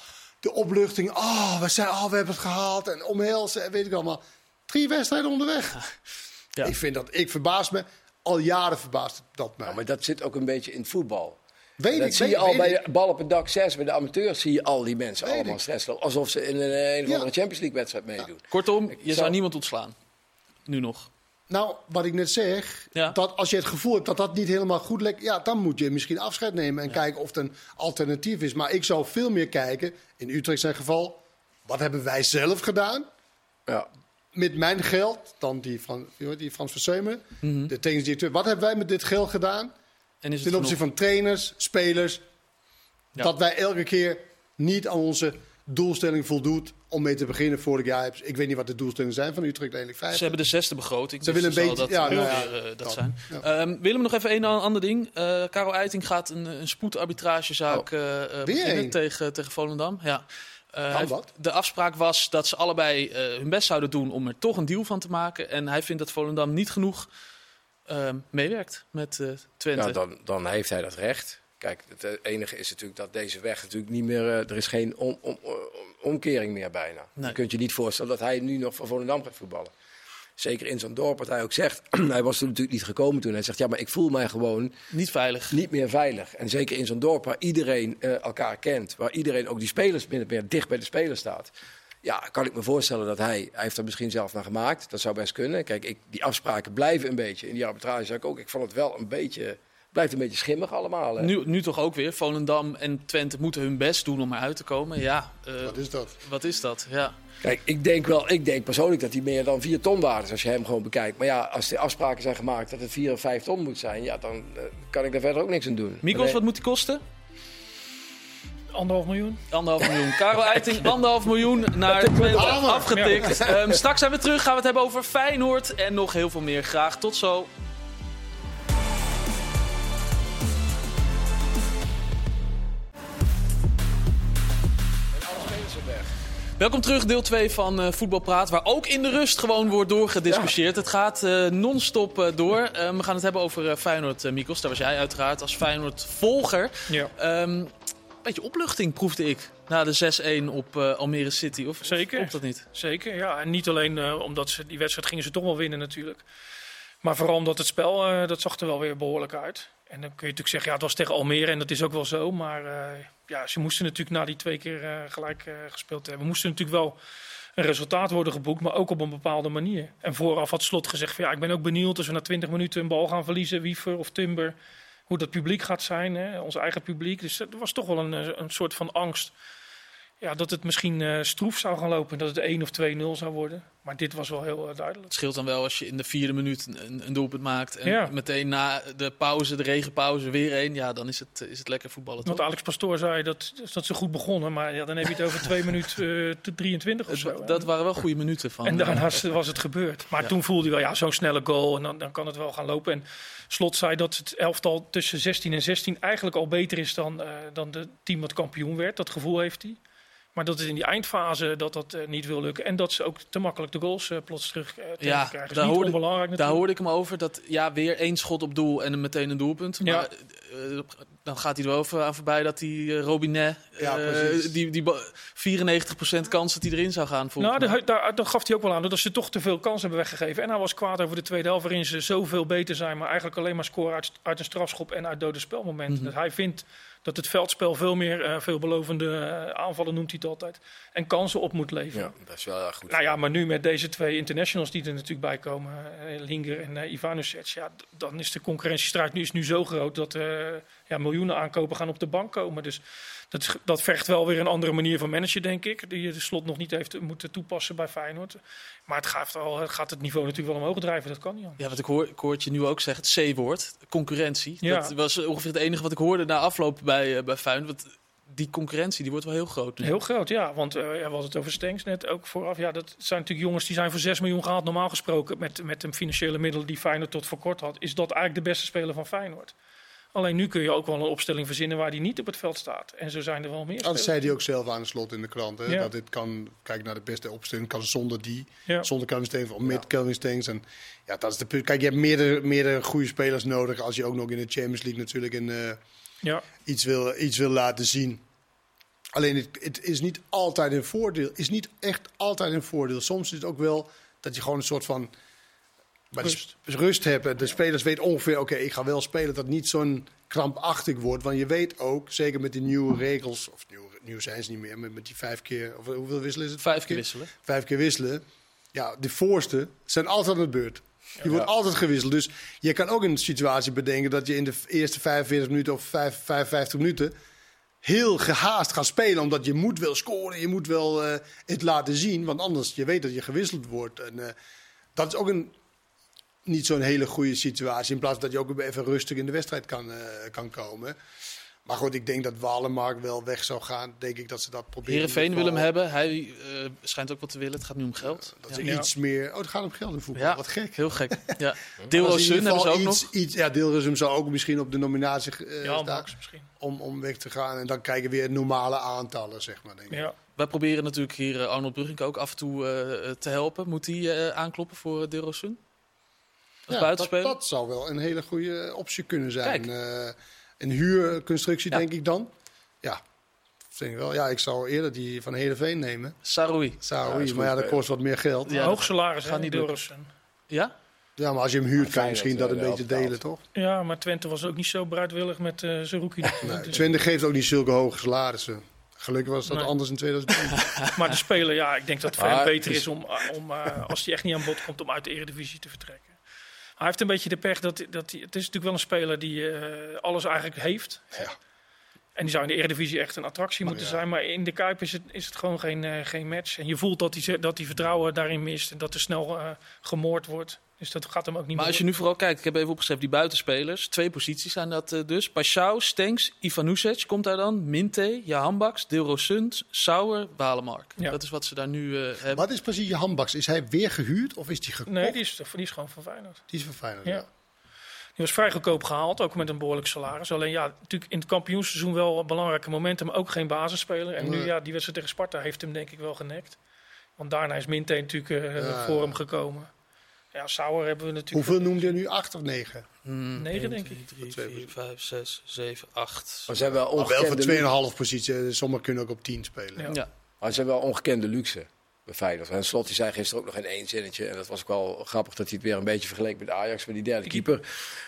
de opluchting. Oh, we zijn, oh, we hebben het gehaald. En omhelzen en weet ik allemaal. Drie wedstrijden onderweg. Ja. Ik vind dat, ik verbaas me. Al jaren verbaast dat mij. Ja, maar dat zit ook een beetje in het voetbal. Weet dat ik, zie weet, je al bij de bal op het dak zes, bij de amateurs zie je al die mensen weet allemaal stressloos. Alsof ze in een, een of ja. andere Champions League wedstrijd meedoen. Ja. Kortom, ik je zou... zou niemand ontslaan. Nu nog. Nou, wat ik net zeg, ja. dat als je het gevoel hebt dat dat niet helemaal goed lekt, ja, dan moet je misschien afscheid nemen en ja. kijken of het een alternatief is. Maar ik zou veel meer kijken, in Utrecht zijn geval, wat hebben wij zelf gedaan? Ja. Met mijn geld, dan die, Fran, die Frans Verseumen, mm-hmm. de technische, wat hebben wij met dit geld gedaan? En is het ten opzichte van trainers, spelers, ja. dat wij elke keer niet aan onze doelstelling voldoet om mee te beginnen vorig jaar. Ik weet niet wat de doelstellingen zijn van Utrecht eigenlijk. vijftig. Ze hebben de zesde begroting. Ze dus willen een beetje, dat, ja, nou ja, weer, uh, dat dan, zijn. Ja. Uh, Willem, nog even een ander ding. Uh, Karel Eiting gaat een, een spoedarbitragezaak oh. uh, beginnen tegen, tegen Volendam. Ja. Uh, hij, de afspraak was dat ze allebei uh, hun best zouden doen om er toch een deal van te maken. En hij vindt dat Volendam niet genoeg uh, meewerkt met uh, Twente. Ja, dan, dan heeft hij dat recht. Kijk, het enige is natuurlijk dat deze weg natuurlijk niet meer... Uh, er is geen om, om, om, omkering meer bijna. Nee. Je kunt je niet voorstellen dat hij nu nog voor Volendam gaat voetballen. Zeker in zo'n dorp, wat hij ook zegt. Hij was er natuurlijk niet gekomen toen. Hij zegt, ja, maar ik voel mij gewoon... Niet veilig. Niet meer veilig. En zeker in zo'n dorp waar iedereen uh, elkaar kent. Waar iedereen, ook die spelers, min of meer dicht bij de speler staat. Ja, kan ik me voorstellen dat hij... Hij heeft er misschien zelf naar gemaakt. Dat zou best kunnen. Kijk, ik, die afspraken blijven een beetje. In die arbitrage zag ik ook, ik vond het wel een beetje... Blijft een beetje schimmig allemaal. Hè? Nu, nu toch ook weer. Volendam en Twente moeten hun best doen om eruit te komen. Ja, uh, wat is dat? Wat is dat? Ja. Kijk, ik denk wel, ik denk persoonlijk dat hij meer dan vier ton waard is als je hem gewoon bekijkt. Maar ja, als de afspraken zijn gemaakt dat het vier of vijf ton moet zijn, ja, dan uh, kan ik daar verder ook niks aan doen. Mikos, nee. Wat moet die kosten? Anderhalf miljoen. Anderhalf miljoen. Karel Eiting, anderhalf miljoen naar Twente afgetikt. Ja. Um, straks zijn we terug. Gaan we het hebben over Feyenoord en nog heel veel meer. Graag tot zo. Welkom terug, deel twee van uh, Voetbal Praat, waar ook in de rust gewoon wordt doorgediscussieerd. Ja. Het gaat uh, non-stop uh, door. Uh, we gaan het hebben over uh, Feyenoord, uh, Mikos. Daar was jij uiteraard als Feyenoord-volger. Ja. Um, een beetje opluchting proefde ik na de zes-een op uh, Almere City. Of, Zeker. Of, of dat niet? Zeker, ja. En niet alleen uh, omdat ze die wedstrijd gingen ze toch wel winnen natuurlijk. Maar vooral omdat het spel, uh, dat zag er wel weer behoorlijk uit. En dan kun je natuurlijk zeggen, ja, het was tegen Almere en dat is ook wel zo. Maar uh, ja, ze moesten natuurlijk na die twee keer uh, gelijk uh, gespeeld hebben. Moesten natuurlijk wel een resultaat worden geboekt, maar ook op een bepaalde manier. En vooraf had Slot gezegd van, ja, ik ben ook benieuwd als we na twintig minuten een bal gaan verliezen, Wiever of Timber, hoe dat publiek gaat zijn, hè? Ons eigen publiek. Dus er was toch wel een, een soort van angst. Ja, dat het misschien uh, stroef zou gaan lopen. Dat het één of twee nul zou worden. Maar dit was wel heel uh, duidelijk. Het scheelt dan wel als je in de vierde minuut een, een doelpunt maakt. En ja. meteen na de pauze, de regenpauze, weer één. Ja, dan is het, is het lekker voetballen. Want Alex Pastoor zei dat, dat ze goed begonnen. Maar ja, dan heb je het over twee minuten uh, drieëntwintig of het, zo. Dat hè? Waren wel goede minuten van. En daarnaast was het gebeurd. Maar ja. toen voelde hij wel, ja, zo'n snelle goal. En dan, dan kan het wel gaan lopen. En Slot zei dat het elftal tussen zestien en zestien eigenlijk al beter is dan, uh, dan de team dat kampioen werd. Dat gevoel heeft hij. Maar dat is in die eindfase dat dat uh, niet wil lukken. En dat ze ook te makkelijk de goals uh, plots terug uh, ja, krijgen. Dus daar, niet hoorde, onbelangrijk daar hoorde ik hem over. Dat ja, weer één schot op doel en meteen een doelpunt. Ja. Maar uh, dan gaat hij er wel aan voorbij dat die uh, Robinet... Ja, uh, die, die vierennegentig procent kans dat hij erin zou gaan. Nou, daar, daar, daar gaf hij ook wel aan. Dat ze toch te veel kansen hebben weggegeven. En hij was kwaad over de tweede helft waarin ze zoveel beter zijn. Maar eigenlijk alleen maar scoren uit, uit een strafschop en uit dode spelmomenten. Mm-hmm. Dus hij vindt... Dat het veldspel veel meer uh, veelbelovende uh, aanvallen, noemt hij het altijd, en kansen op moet leveren. Ja, dat is wel erg goed. Nou ja, maar nu met deze twee internationals die er natuurlijk bij komen, uh, Linger en uh, Ivanušec, ja, d- dan is de concurrentiestrijd nu, is nu zo groot dat uh, ja, miljoenen aankopen gaan op de bank komen. Dus dat, dat vergt wel weer een andere manier van managen, denk ik. Die de Slot nog niet heeft moeten toepassen bij Feyenoord. Maar het gaat, wel, het gaat het niveau natuurlijk wel omhoog drijven. Dat kan niet anders. Ja, wat ik hoor, ik hoor het je nu ook zegt, het C-woord, concurrentie. Ja. Dat was ongeveer het enige wat ik hoorde na afloop bij, uh, bij Feyenoord. Wat, die concurrentie, die wordt wel heel groot. Nu. Heel groot, ja. Want uh, we hadden het over Stengs net ook vooraf. Ja, dat zijn natuurlijk jongens die zijn voor zes miljoen gehaald. Normaal gesproken met, met de financiële middelen die Feyenoord tot voor kort had. Is dat eigenlijk de beste speler van Feyenoord. Alleen nu kun je ook wel een opstelling verzinnen waar die niet op het veld staat. En zo zijn er wel meer. Dat zei hij ook zelf aan de Slot in de krant. Hè? Ja. Dat dit kan, kijk naar de beste opstelling, kan zonder die. Ja. Zonder Kelvin Stengs of met ja. Kelvin Stengs. En ja, dat is de punt. Kijk, je hebt meerdere, meerdere goede spelers nodig. Als je ook nog in de Champions League natuurlijk in... Uh, Ja. Iets, wil, iets wil laten zien. Alleen het, het is niet altijd een voordeel. Is niet echt altijd een voordeel. Soms is het ook wel dat je gewoon een soort van rust, rust hebt. De spelers weten ongeveer, oké, okay, ik ga wel spelen. Dat niet zo'n krampachtig wordt. Want je weet ook, zeker met die nieuwe regels. Of nieuw, nieuw zijn ze niet meer. Met, met die vijf keer, of hoeveel wisselen is het? Vijf keer wisselen. Vijf keer wisselen. Ja, de voorste zijn altijd aan de beurt. Je wordt ja. altijd gewisseld. Dus je kan ook een situatie bedenken dat je in de eerste vijfenveertig minuten of vijfenvijftig minuten heel gehaast gaat spelen. Omdat je moet wel scoren, je moet wel uh, het laten zien. Want anders, je weet dat je gewisseld wordt. En, uh, dat is ook een, niet zo'n hele goede situatie. In plaats dat je ook even rustig in de wedstrijd kan, uh, kan komen. Maar goed, ik denk dat Walenmark wel weg zou gaan. Denk ik dat ze dat proberen. Heerenveen wil hem hebben. Hij uh, schijnt ook wat te willen. Het gaat nu om geld. Ja, dat ja. is iets meer... Oh, het gaat om geld in voetbal. Ja, wat gek. Heel gek. Ja. Deelrozum hebben ze ook iets, nog. Iets, ja, Deelrozum zou ook misschien op de nominatie uh, staan. Om, om weg te gaan. En dan kijken we weer normale aantallen, zeg maar. Denk ik. Ja. Wij proberen natuurlijk hier uh, Arnold Brugink ook af en toe uh, te helpen. Moet hij uh, aankloppen voor uh, Deelrozum? Als ja, buitenspeler? Dat, dat zou wel een hele goede optie kunnen zijn. Een huurconstructie, ja. denk ik dan. Ja, denk ik wel. Ja, ik zou eerder die van Heerenveen nemen. Saroui. Saroui, ja, maar ja, dat kost wat meer geld. Ja, hoog salaris gaat niet door. Ja? Ja, maar als je hem huurt, kan je misschien dat een beetje delen, toch? Ja, maar Twente was ook niet zo bruidwillig met uh, Zerouki. Nee, Twente geeft ook niet zulke hoge salarissen. Gelukkig was dat nee. anders in tweeduizend tien. Maar de speler, ja, ik denk dat het voor hem beter is om, om uh, als hij echt niet aan bod komt, om uit de Eredivisie te vertrekken. Hij heeft een beetje de pech dat, dat het is natuurlijk wel een speler die uh, alles eigenlijk heeft. Ja. En die zou in de Eredivisie echt een attractie maar moeten ja. zijn. Maar in de Kuip is het, is het gewoon geen, uh, geen match. En je voelt dat hij dat die vertrouwen daarin mist. En dat er snel uh, gemoord wordt. Dus dat gaat hem ook niet maar meer. Maar als je nu vooral kijkt, ik heb even opgeschreven die buitenspelers. Twee posities zijn dat uh, dus. Paschou, Stengs, Ivanušec komt daar dan. Minte, Jahambaks, Deelrozum, Sauer, Walenmark. Ja. Dat is wat ze daar nu uh, hebben. Wat is precies Jahambaks? Is hij weer gehuurd of is die gekocht? Nee, die is, die is gewoon van Feyenoord. Die is van Feyenoord, ja. ja. Die was vrij goedkoop gehaald, ook met een behoorlijk salaris. Alleen ja, natuurlijk in het kampioensseizoen wel belangrijke momenten, maar ook geen basisspeler. En nee. nu ja, die wedstrijd tegen Sparta heeft hem denk ik wel genekt. Want daarna is Minte natuurlijk uh, ja. voor hem gekomen. Ja, Sauer hebben we natuurlijk... Hoeveel noemde je nu? Acht of negen? Hmm, negen, denk ik. Drie, vier, vijf, zes, zeven, acht. Maar ze hebben wel ongekende... Wel voor twee komma vijf positie. Sommigen kunnen ook op tien spelen. Ja. Ja. Maar ze hebben wel ongekende luxe bij Feyenoord. En Slot die zei gisteren ook nog in één zinnetje. En dat was ook wel grappig dat hij het weer een beetje vergeleek met Ajax. Met die derde keeper.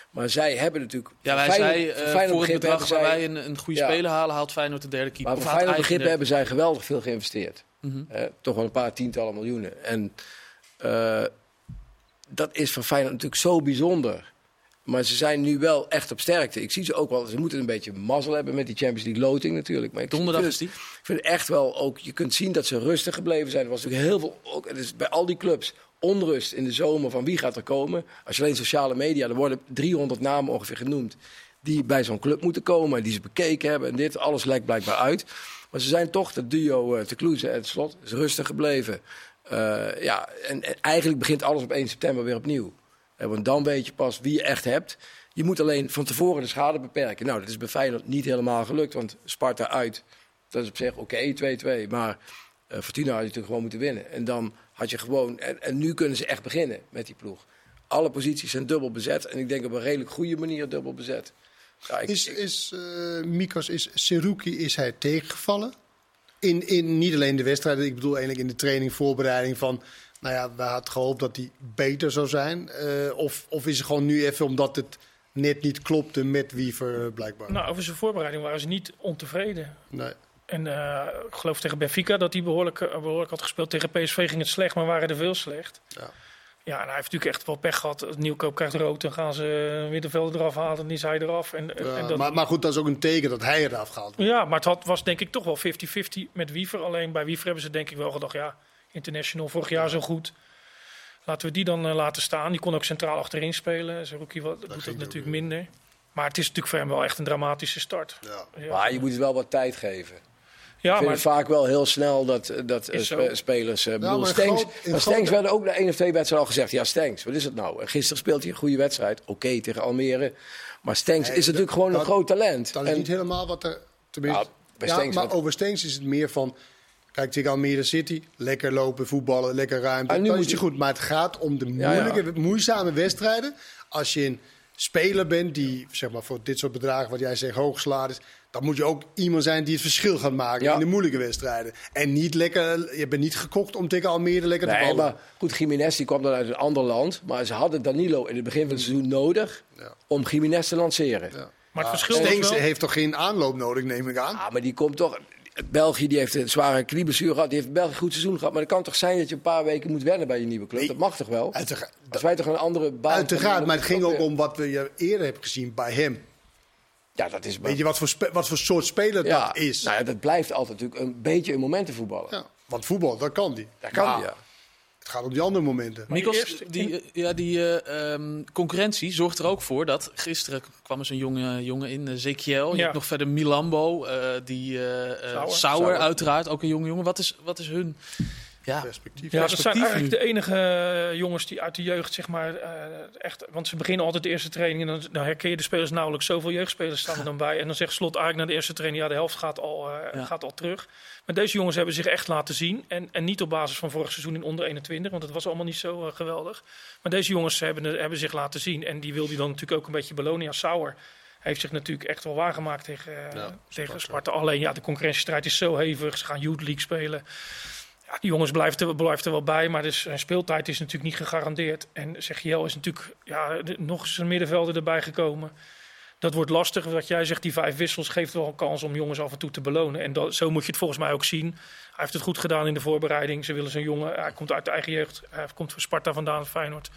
Maar zij hebben natuurlijk... Ja, wij Feyenoord, zei, uh, voor het bedrag waar wij een, een goede ja. speler halen, haalt Feyenoord de derde keeper. Maar voor Feyenoord begrippen hebben zij geweldig veel geïnvesteerd. Mm-hmm. Eh, toch wel een paar tientallen miljoenen. En... Uh, dat is voor Feyenoord natuurlijk zo bijzonder. Maar ze zijn nu wel echt op sterkte. Ik zie ze ook wel. Ze moeten een beetje mazzel hebben met die Champions League loting natuurlijk. Maar ik Donderdag vind, is die. Ik vind echt wel ook... Je kunt zien dat ze rustig gebleven zijn. Er was natuurlijk heel veel... Ook, het is bij al die clubs onrust in de zomer van wie gaat er komen. Als je alleen sociale media... Er worden driehonderd namen ongeveer genoemd. Die bij zo'n club moeten komen. Die ze bekeken hebben. En dit, alles lijkt blijkbaar uit. Maar ze zijn toch, dat duo uh, te Kloeze en Slot, is rustig gebleven. Uh, ja, en, en eigenlijk begint alles op één september weer opnieuw. Eh, want dan weet je pas wie je echt hebt. Je moet alleen van tevoren de schade beperken. Nou, dat is bij Feyenoord niet helemaal gelukt. Want Sparta uit, dat is op zich oké, twee-twee. Maar uh, Fortuna had je natuurlijk gewoon moeten winnen. En dan had je gewoon... En, en nu kunnen ze echt beginnen met die ploeg. Alle posities zijn dubbel bezet. En ik denk op een redelijk goede manier dubbel bezet. Ja, ik, is, ik, is, uh, Mikos, is Seruki is hij tegengevallen? In, in niet alleen de wedstrijden, ik bedoel eigenlijk in de training, voorbereiding van... Nou ja, we hadden gehoopt dat die beter zou zijn. Uh, of, of is het gewoon nu even omdat het net niet klopte met Wiever blijkbaar? Nou, over zijn voorbereiding waren ze niet ontevreden. Nee. En uh, ik geloof tegen Benfica dat hij behoorlijk, behoorlijk had gespeeld. Tegen P S V ging het slecht, maar waren er veel slecht. Ja. Ja, en hij heeft natuurlijk echt wel pech gehad. Nieuwkoop krijgt rood, dan gaan ze middenvelden eraf halen en is hij eraf. En, ja, en dat... maar, maar goed, dat is ook een teken dat hij eraf gehaald wordt. Ja, maar het had, was denk ik toch wel fifty fifty met Wiever. Alleen bij Wiever hebben ze denk ik wel gedacht, ja, international vorig jaar zo goed. Laten we die dan uh, laten staan. Die kon ook centraal achterin spelen. Zijn rookie wat, dat doet dat natuurlijk minder. Maar het is natuurlijk voor hem wel echt een dramatische start. Ja. Ja. Maar je moet het wel wat tijd geven. Ja, ik vind maar... het vaak wel heel snel dat, dat sp- spelers... Uh, nou, bedoel, maar Stengs, groot, maar Stengs groot... werd ook na één of twee wedstrijden al gezegd. Ja, Stengs, wat is het nou? En gisteren speelt hij een goede wedstrijd. Oké, okay, tegen Almere. Maar Stengs nee, is natuurlijk dat, gewoon dat, een groot talent. Dat is en... niet helemaal wat er... Tenminste, nou, bij ja, Stengs, maar wat... over Stengs is het meer van... Kijk, tegen Almere City, lekker lopen, voetballen, lekker ruimte. Ah, nu dat moet is je goed, maar het gaat om de moeilijke, ja, ja. moeizame wedstrijden. Als je een speler bent die, zeg maar, voor dit soort bedragen, wat jij zegt, hoog salaris is... dan moet je ook iemand zijn die het verschil gaat maken ja. in de moeilijke wedstrijden. En niet lekker, je bent niet gekocht om tegen Almere lekker nee, te ballen. Maar goed, Gimenez die kwam dan uit een ander land. Maar ze hadden Danilo in het begin van het seizoen nodig ja. om Gimenez te lanceren. Ja. Maar het verschil ah, Stengs wel... heeft toch geen aanloop nodig, neem ik aan? Ja, maar die komt toch... België die heeft een zware knieblessure gehad. Die heeft België een goed seizoen gehad. Maar het kan toch zijn dat je een paar weken moet wennen bij je nieuwe club? Nee, dat mag toch wel? Uiteraard. Als wij toch een andere baan... Uiteraard, maar het ging ook om wat we eerder hebben gezien bij hem. Ja, dat is... Weet je wat voor, spe- wat voor soort speler ja, dat is? Nou ja, dat blijft altijd natuurlijk een beetje een moment te voetballen. Ja, want voetbal, dat kan die. Dat kan ja. die, ja. Het gaat om die andere momenten. Mikkels, die, ja, die uh, um, concurrentie zorgt er ook voor dat... Gisteren kwam er zo'n jongen jonge in, uh, Zekiel. Je ja. hebt nog verder Milambo, uh, die uh, Sauer. Sauer uiteraard, ook een jonge jongen. Wat is, wat is hun ja. perspectief? Ja, dat zijn eigenlijk de enige jongens die uit de jeugd, zeg maar, uh, echt... Want ze beginnen altijd de eerste training en dan, dan herken je de spelers nauwelijks. Zoveel jeugdspelers staan er dan bij. En dan zegt Slot eigenlijk na de eerste training, ja, de helft gaat al, uh, ja. gaat al terug. Maar deze jongens hebben zich echt laten zien. En, en niet op basis van vorig seizoen in onder eenentwintig. Want het was allemaal niet zo uh, geweldig. Maar deze jongens hebben, hebben zich laten zien. En die wil die dan natuurlijk ook een beetje belonen. Ja, Sauer heeft zich natuurlijk echt wel waargemaakt tegen, uh, ja, tegen Sparta. Alleen ja, de concurrentiestrijd is zo hevig. Ze gaan Youth League spelen. Ja, die jongens blijven er, blijven er wel bij. Maar dus, hun speeltijd is natuurlijk niet gegarandeerd. En Zegiel is natuurlijk ja, de, nog eens een middenvelder erbij gekomen. Dat wordt lastig. Wat jij zegt, die vijf wissels geeft wel een kans om jongens af en toe te belonen. En dat, zo moet je het volgens mij ook zien. Hij heeft het goed gedaan in de voorbereiding. Ze willen zo'n jongen. Hij komt uit de eigen jeugd. Hij komt van Sparta vandaan, Feyenoord.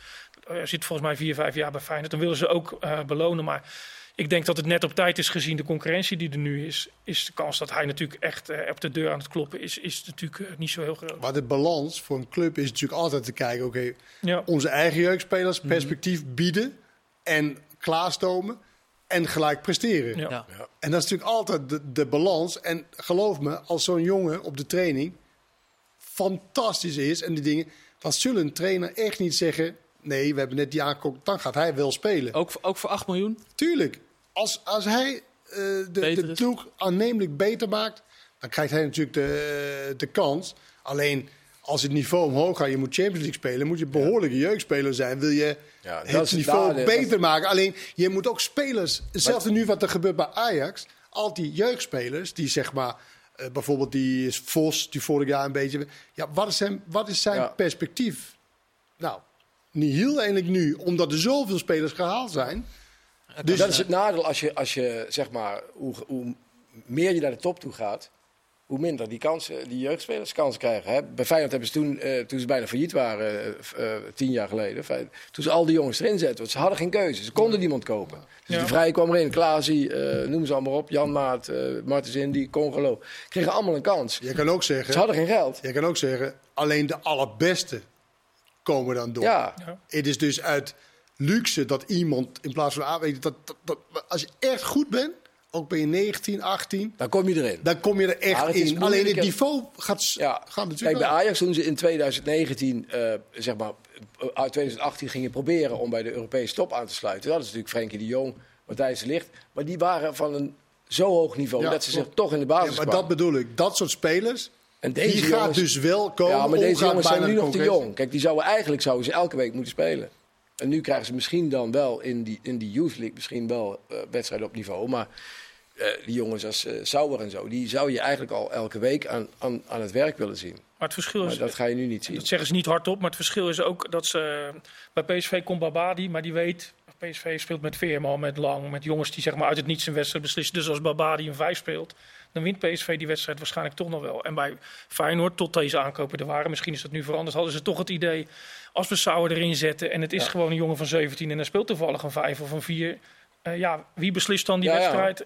Hij zit volgens mij vier, vijf jaar bij Feyenoord. Dan willen ze ook uh, belonen. Maar ik denk dat het net op tijd is gezien. De concurrentie die er nu is, is de kans dat hij natuurlijk echt uh, op de deur aan het kloppen is, is natuurlijk uh, niet zo heel groot. Maar de balans voor een club is natuurlijk altijd te kijken. Oké, okay, ja. onze eigen jeugdspelers perspectief mm-hmm. bieden en klaarstomen. En gelijk presteren. Ja. Ja. En dat is natuurlijk altijd de, de balans. En geloof me, als zo'n jongen op de training fantastisch is en die dingen, dan zullen een trainer echt niet zeggen: nee, we hebben net die aangekocht, dan gaat hij wel spelen. Ook, ook voor acht miljoen? Tuurlijk. Als, als hij uh, de ploeg aannemelijk beter maakt, dan krijgt hij natuurlijk de, de kans. Alleen als het niveau omhoog gaat, je moet Champions League spelen, moet je behoorlijke ja. jeugdspeler zijn. Wil je ja, het niveau daar, beter dat... maken? Alleen je moet ook spelers. Hetzelfde nu wat er gebeurt bij Ajax. Al die jeugdspelers, die zeg maar, uh, bijvoorbeeld die Vos, die vorig jaar een beetje. Ja, wat is zijn, wat is zijn ja. perspectief? Nou, niet heel eindelijk nu, omdat er zoveel spelers gehaald zijn. Ja, dus dat is het nadeel als je, als je zeg maar, hoe, hoe meer je naar de top toe gaat, hoe minder die, kansen, die jeugdspelers kans krijgen. Hè? Bij Feyenoord hebben ze toen, uh, toen ze bijna failliet waren, uh, tien jaar geleden... Fijn, toen ze al die jongens erin zetten, want ze hadden geen keuze. Ze konden niemand kopen. Dus ja. de Vrij kwam erin, Klaasie, uh, noem ze allemaal op, Jan Maat, uh, Martens Indy, Congolo. Kregen allemaal een kans. Je kan ook zeggen, ze hadden geen geld. Je kan ook zeggen, alleen de allerbeste komen dan door. Ja. Ja. Het is dus uit luxe dat iemand in plaats van aanweten... Dat, dat, dat, als je echt goed bent... Ook ben je negentien, achttien. Dan kom je erin. Dan kom je er echt in. Moeilijk. Alleen het niveau gaat, ja. gaat natuurlijk. Kijk, bij Ajax toen ze in twintig negentien, uh, zeg maar, uh, twintig achttien gingen proberen om bij de Europese top aan te sluiten. Dat is natuurlijk Frenkie de Jong, Matthijs de Ligt. Maar die waren van een zo hoog niveau ja, dat ze zich toch in de basis ja, maar kwamen. Dat bedoel ik. Dat soort spelers. En deze die jongens, gaat dus wel komen. Ja, maar deze jongens zijn nu nog te jong. Kijk, die zouden eigenlijk zouden ze elke week moeten spelen. En nu krijgen ze misschien dan wel in die, in die Youth League misschien wel uh, wedstrijden op niveau. Maar uh, die jongens als uh, Sauer en zo, die zou je eigenlijk al elke week aan, aan, aan het werk willen zien. Maar het verschil is... Maar dat ga je nu niet zien. Dat zeggen ze niet hardop, maar het verschil is ook dat ze... Uh, bij P S V komt Babadi, maar die weet... P S V speelt met Veerman, met Lang, met jongens die zeg maar uit het niets een wedstrijd beslissen. Dus als Babadi een vijf speelt, dan wint P S V die wedstrijd waarschijnlijk toch nog wel. En bij Feyenoord, tot deze aankopen er waren, misschien is dat nu veranderd, hadden ze toch het idee, als we Sauer erin zetten en het is ja. gewoon een jongen van zeventien en hij speelt toevallig een vijf of een vier. Uh, ja, wie beslist dan die ja, wedstrijd? Ja.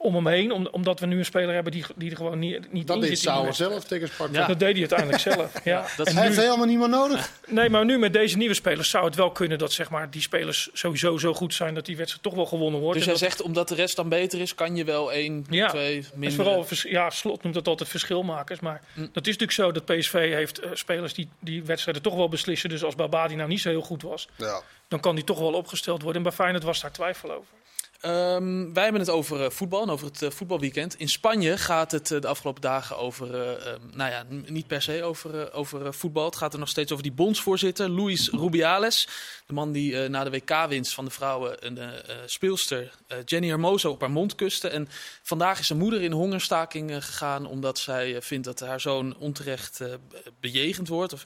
Om hem heen, om, omdat we nu een speler hebben die, die er gewoon niet, niet dat in zit. Dat deed Sauer zelf tegen Sparta. Ja. Dat deed hij uiteindelijk zelf. Ja. Ja, dat heeft helemaal niemand nodig. Nee, maar nu met deze nieuwe spelers zou het wel kunnen dat zeg maar, die spelers sowieso zo goed zijn dat die wedstrijd toch wel gewonnen wordt. Dus en jij dat... zegt, omdat de rest dan beter is, kan je wel één, ja. twee minder. Dus vooral, ja, Slot noemt dat altijd verschilmakers. Maar mm. dat is natuurlijk zo dat P S V heeft uh, spelers die die wedstrijden toch wel beslissen. Dus als Babadi nou niet zo heel goed was, ja. dan kan die toch wel opgesteld worden. En bij Feyenoord was daar twijfel over. Um, wij hebben het over uh, voetbal en over het uh, voetbalweekend. In Spanje gaat het uh, de afgelopen dagen over, uh, um, nou ja, n- niet per se over, uh, over uh, voetbal. Het gaat er nog steeds over die bondsvoorzitter, Luis Rubiales. De man die uh, na de W K-winst van de vrouwen een uh, uh, speelster, uh, Jenny Hermoso, op haar mond kuste. En vandaag is zijn moeder in hongerstaking uh, gegaan omdat zij uh, vindt dat haar zoon onterecht uh, bejegend wordt. Of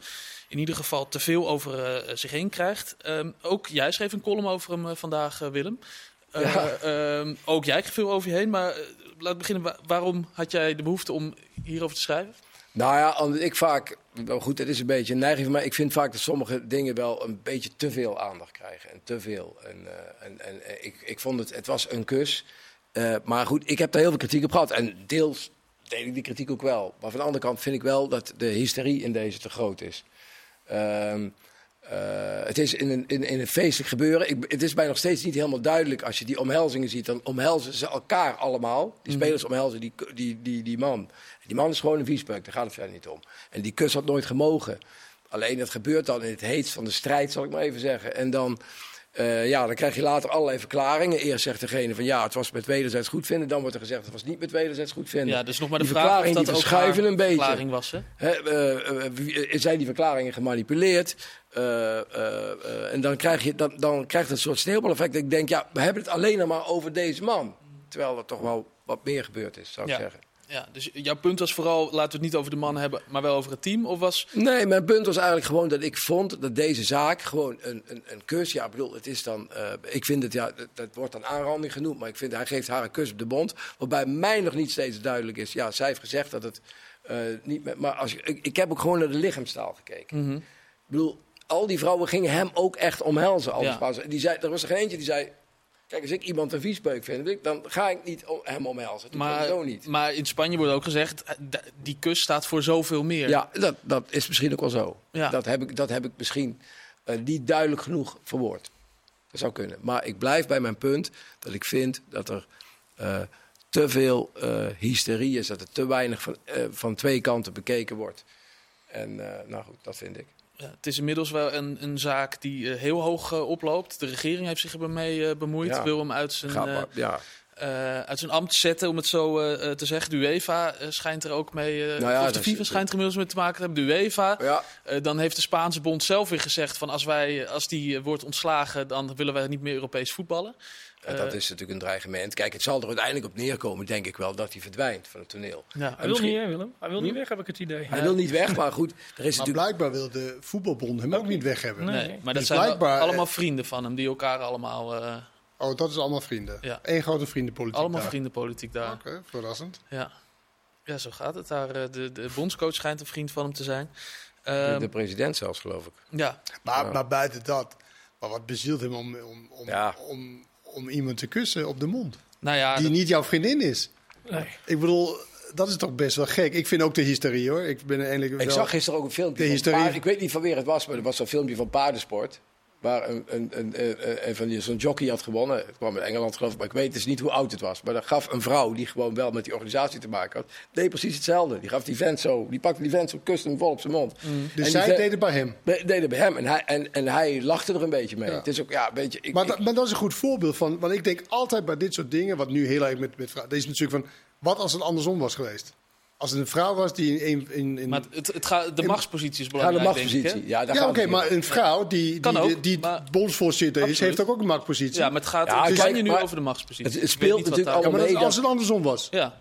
in ieder geval te veel over uh, zich heen krijgt. Um, ook jij schreef een column over hem uh, vandaag, uh, Willem. Ja. Uh, uh, ook jij kreeg veel over je heen, maar uh, laat beginnen. Wa- waarom had jij de behoefte om hierover te schrijven? Nou ja, omdat ik vaak, nou goed, het is een beetje een neiging van mij. Ik vind vaak dat sommige dingen wel een beetje te veel aandacht krijgen en te veel. En, uh, en, en ik, ik vond het, het was een kus. Uh, maar goed, ik heb daar heel veel kritiek op gehad en deels deed ik die kritiek ook wel. Maar van de andere kant vind ik wel dat de hysterie in deze te groot is. Uh, Uh, het is in een, in, in een feestelijk gebeuren. Ik, het is mij nog steeds niet helemaal duidelijk. Als je die omhelzingen ziet, dan omhelzen ze elkaar allemaal. Die mm-hmm. spelers omhelzen die, die, die, die man. Die man is gewoon een viespeuk, daar gaat het verder niet om. En die kus had nooit gemogen. Alleen dat gebeurt dan in het heetst van de strijd, zal ik maar even zeggen. En dan, uh, ja, dan krijg je later allerlei verklaringen. Eerst zegt degene van ja, het was met wederzijds goedvinden. Dan wordt er gezegd, het was niet met wederzijds goedvinden. Ja, dus nog maar de die vraag verklaring, of dat die verschuiven een beetje. Was, hè? Hè, uh, uh, zijn die verklaringen gemanipuleerd? Uh, uh, uh, en dan, krijg je, dan, dan krijgt het een soort sneeuwbaleffect. Ik denk, ja, we hebben het alleen maar over deze man. Terwijl er toch wel wat meer gebeurd is, zou ik ja. zeggen. Ja, dus jouw punt was vooral, laten we het niet over de man hebben, maar wel over het team? Of was... Nee, mijn punt was eigenlijk gewoon dat ik vond dat deze zaak gewoon een, een, een kus... Ja, ik bedoel, het is dan... Uh, ik vind het, ja, dat, dat wordt dan aanranding genoemd, maar ik vind, hij geeft haar een kus op de mond. Waarbij mij nog niet steeds duidelijk is. Ja, zij heeft gezegd dat het uh, niet... Met, maar als, ik, ik heb ook gewoon naar de lichaamstaal gekeken. Mm-hmm. Ik bedoel... Al die vrouwen gingen hem ook echt omhelzen. Al ja. die zei, er was er geen eentje die zei... Kijk, als ik iemand een viespeuk vind, dan ga ik niet om, hem omhelzen. Dat maar, zo niet. Maar in Spanje wordt ook gezegd... die kus staat voor zoveel meer. Ja, dat, dat is misschien ook wel zo. Ja. Dat, heb ik, dat heb ik misschien uh, niet duidelijk genoeg verwoord. Dat zou kunnen. Maar ik blijf bij mijn punt dat ik vind dat er... Uh, te veel uh, hysterie is. Dat er te weinig van, uh, van twee kanten bekeken wordt. En uh, nou goed, dat vind ik. Ja, het is inmiddels wel een, een zaak die uh, heel hoog uh, oploopt. De regering heeft zich ermee uh, bemoeid. Ja. Wil hem uit zijn, uh, ja. uh, uit zijn ambt zetten, om het zo uh, te zeggen. De UEFA uh, schijnt er ook mee... Uh, nou ja, de FIFA is, schijnt er inmiddels mee te maken te hebben. De UEFA. Ja. Uh, dan heeft de Spaanse bond zelf weer gezegd... van als, wij, als die uh, wordt ontslagen, dan willen wij niet meer Europees voetballen. Ja, dat is natuurlijk een dreigement. Kijk, het zal er uiteindelijk op neerkomen, denk ik wel, dat hij verdwijnt van het toneel. Ja, hij wil misschien... niet, hè, Willem? Hij wil niet weg, heb ik het idee. Hij ja. wil niet weg, maar goed. Er is maar natuurlijk... blijkbaar wil de voetbalbond hem ook niet weg hebben. Nee, nee. Maar dat dus zijn blijkbaar... allemaal vrienden van hem, die elkaar allemaal... Uh... Oh, dat is allemaal vrienden? Ja. Eén grote vriendenpolitiek allemaal daar? vriendenpolitiek daar. Oké, okay, verrassend. Ja. ja, zo gaat het daar. De, de bondscoach schijnt een vriend van hem te zijn. Um... De president zelfs, geloof ik. Ja. Maar, ja. maar buiten dat, maar wat bezielt hem om... om, om, ja. om om iemand te kussen op de mond. Nou ja, die dat... niet jouw vriendin is. Nee. Ik bedoel, dat is toch best wel gek. Ik vind ook de hysterie, hoor. Ik ben eigenlijk wel... Ik zag gisteren ook een filmpje de hysterie... paard... Ik weet niet van weer het was, maar er was zo'n filmpje van paardensport... waar een, een, een, een, een van die, zo'n jockey had gewonnen. Het kwam in Engeland, geloof ik, maar ik weet dus niet hoe oud het was. Maar dan gaf een vrouw, die gewoon wel met die organisatie te maken had... deed precies hetzelfde. Die gaf die vent zo, die pakte die vent zo, kuste hem vol op zijn mond. Mm. Dus zij deed het bij hem? Deed het bij hem en hij, en, en hij lachte er een beetje mee. Ja. Het is ook, ja, een beetje... Ik, maar, dat, maar dat is een goed voorbeeld van... Want ik denk altijd bij dit soort dingen, wat nu heel erg met... met dat is natuurlijk van, wat als het andersom was geweest? Als het een vrouw was die in... in, in maar het, het gaat, de machtspositie is belangrijk, ja, de machtspositie. Denk ik, ja, daar ja oké, okay, maar een vrouw die, die, ook, die, die maar... bondsvoorzitter is, heeft ook, ook een machtspositie. Ja, maar het gaat ja, dus kijk, je nu maar, over de machtspositie. Het, het speelt natuurlijk allemaal mee. Ja, als het andersom was. Ja.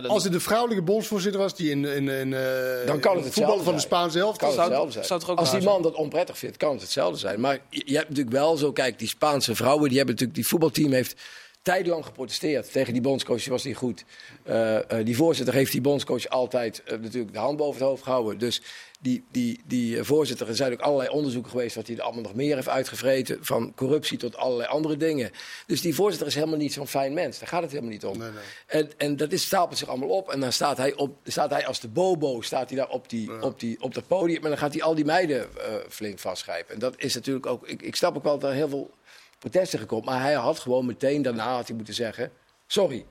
Nou, als het de vrouwelijke bondsvoorzitter was die in, in, in, uh, dan kan het in voetballen van de Spaanse helft. Kan zou, hetzelfde zijn. Zou het ook als die man dat onprettig vindt, kan het hetzelfde zijn. Maar je, je hebt natuurlijk wel zo, kijk, die Spaanse vrouwen, die hebben natuurlijk, die voetbalteam heeft tijdelang geprotesteerd tegen die bondscoach, was niet goed. Uh, uh, die voorzitter heeft die bondscoach altijd uh, natuurlijk de hand boven het hoofd gehouden. Dus die, die, die voorzitter, er zijn ook allerlei onderzoeken geweest wat hij er allemaal nog meer heeft uitgevreten. Van corruptie tot allerlei andere dingen. Dus die voorzitter is helemaal niet zo'n fijn mens. Daar gaat het helemaal niet om. Nee, nee. En, en dat is, stapelt zich allemaal op. En dan staat hij, op, staat hij als de bobo staat hij daar op, die, ja. op, die, op dat podium. En dan gaat hij al die meiden uh, flink vastgrijpen. En dat is natuurlijk ook... Ik, ik snap ook wel dat er heel veel protesten gekomen, maar hij had gewoon meteen daarna had hij moeten zeggen: sorry,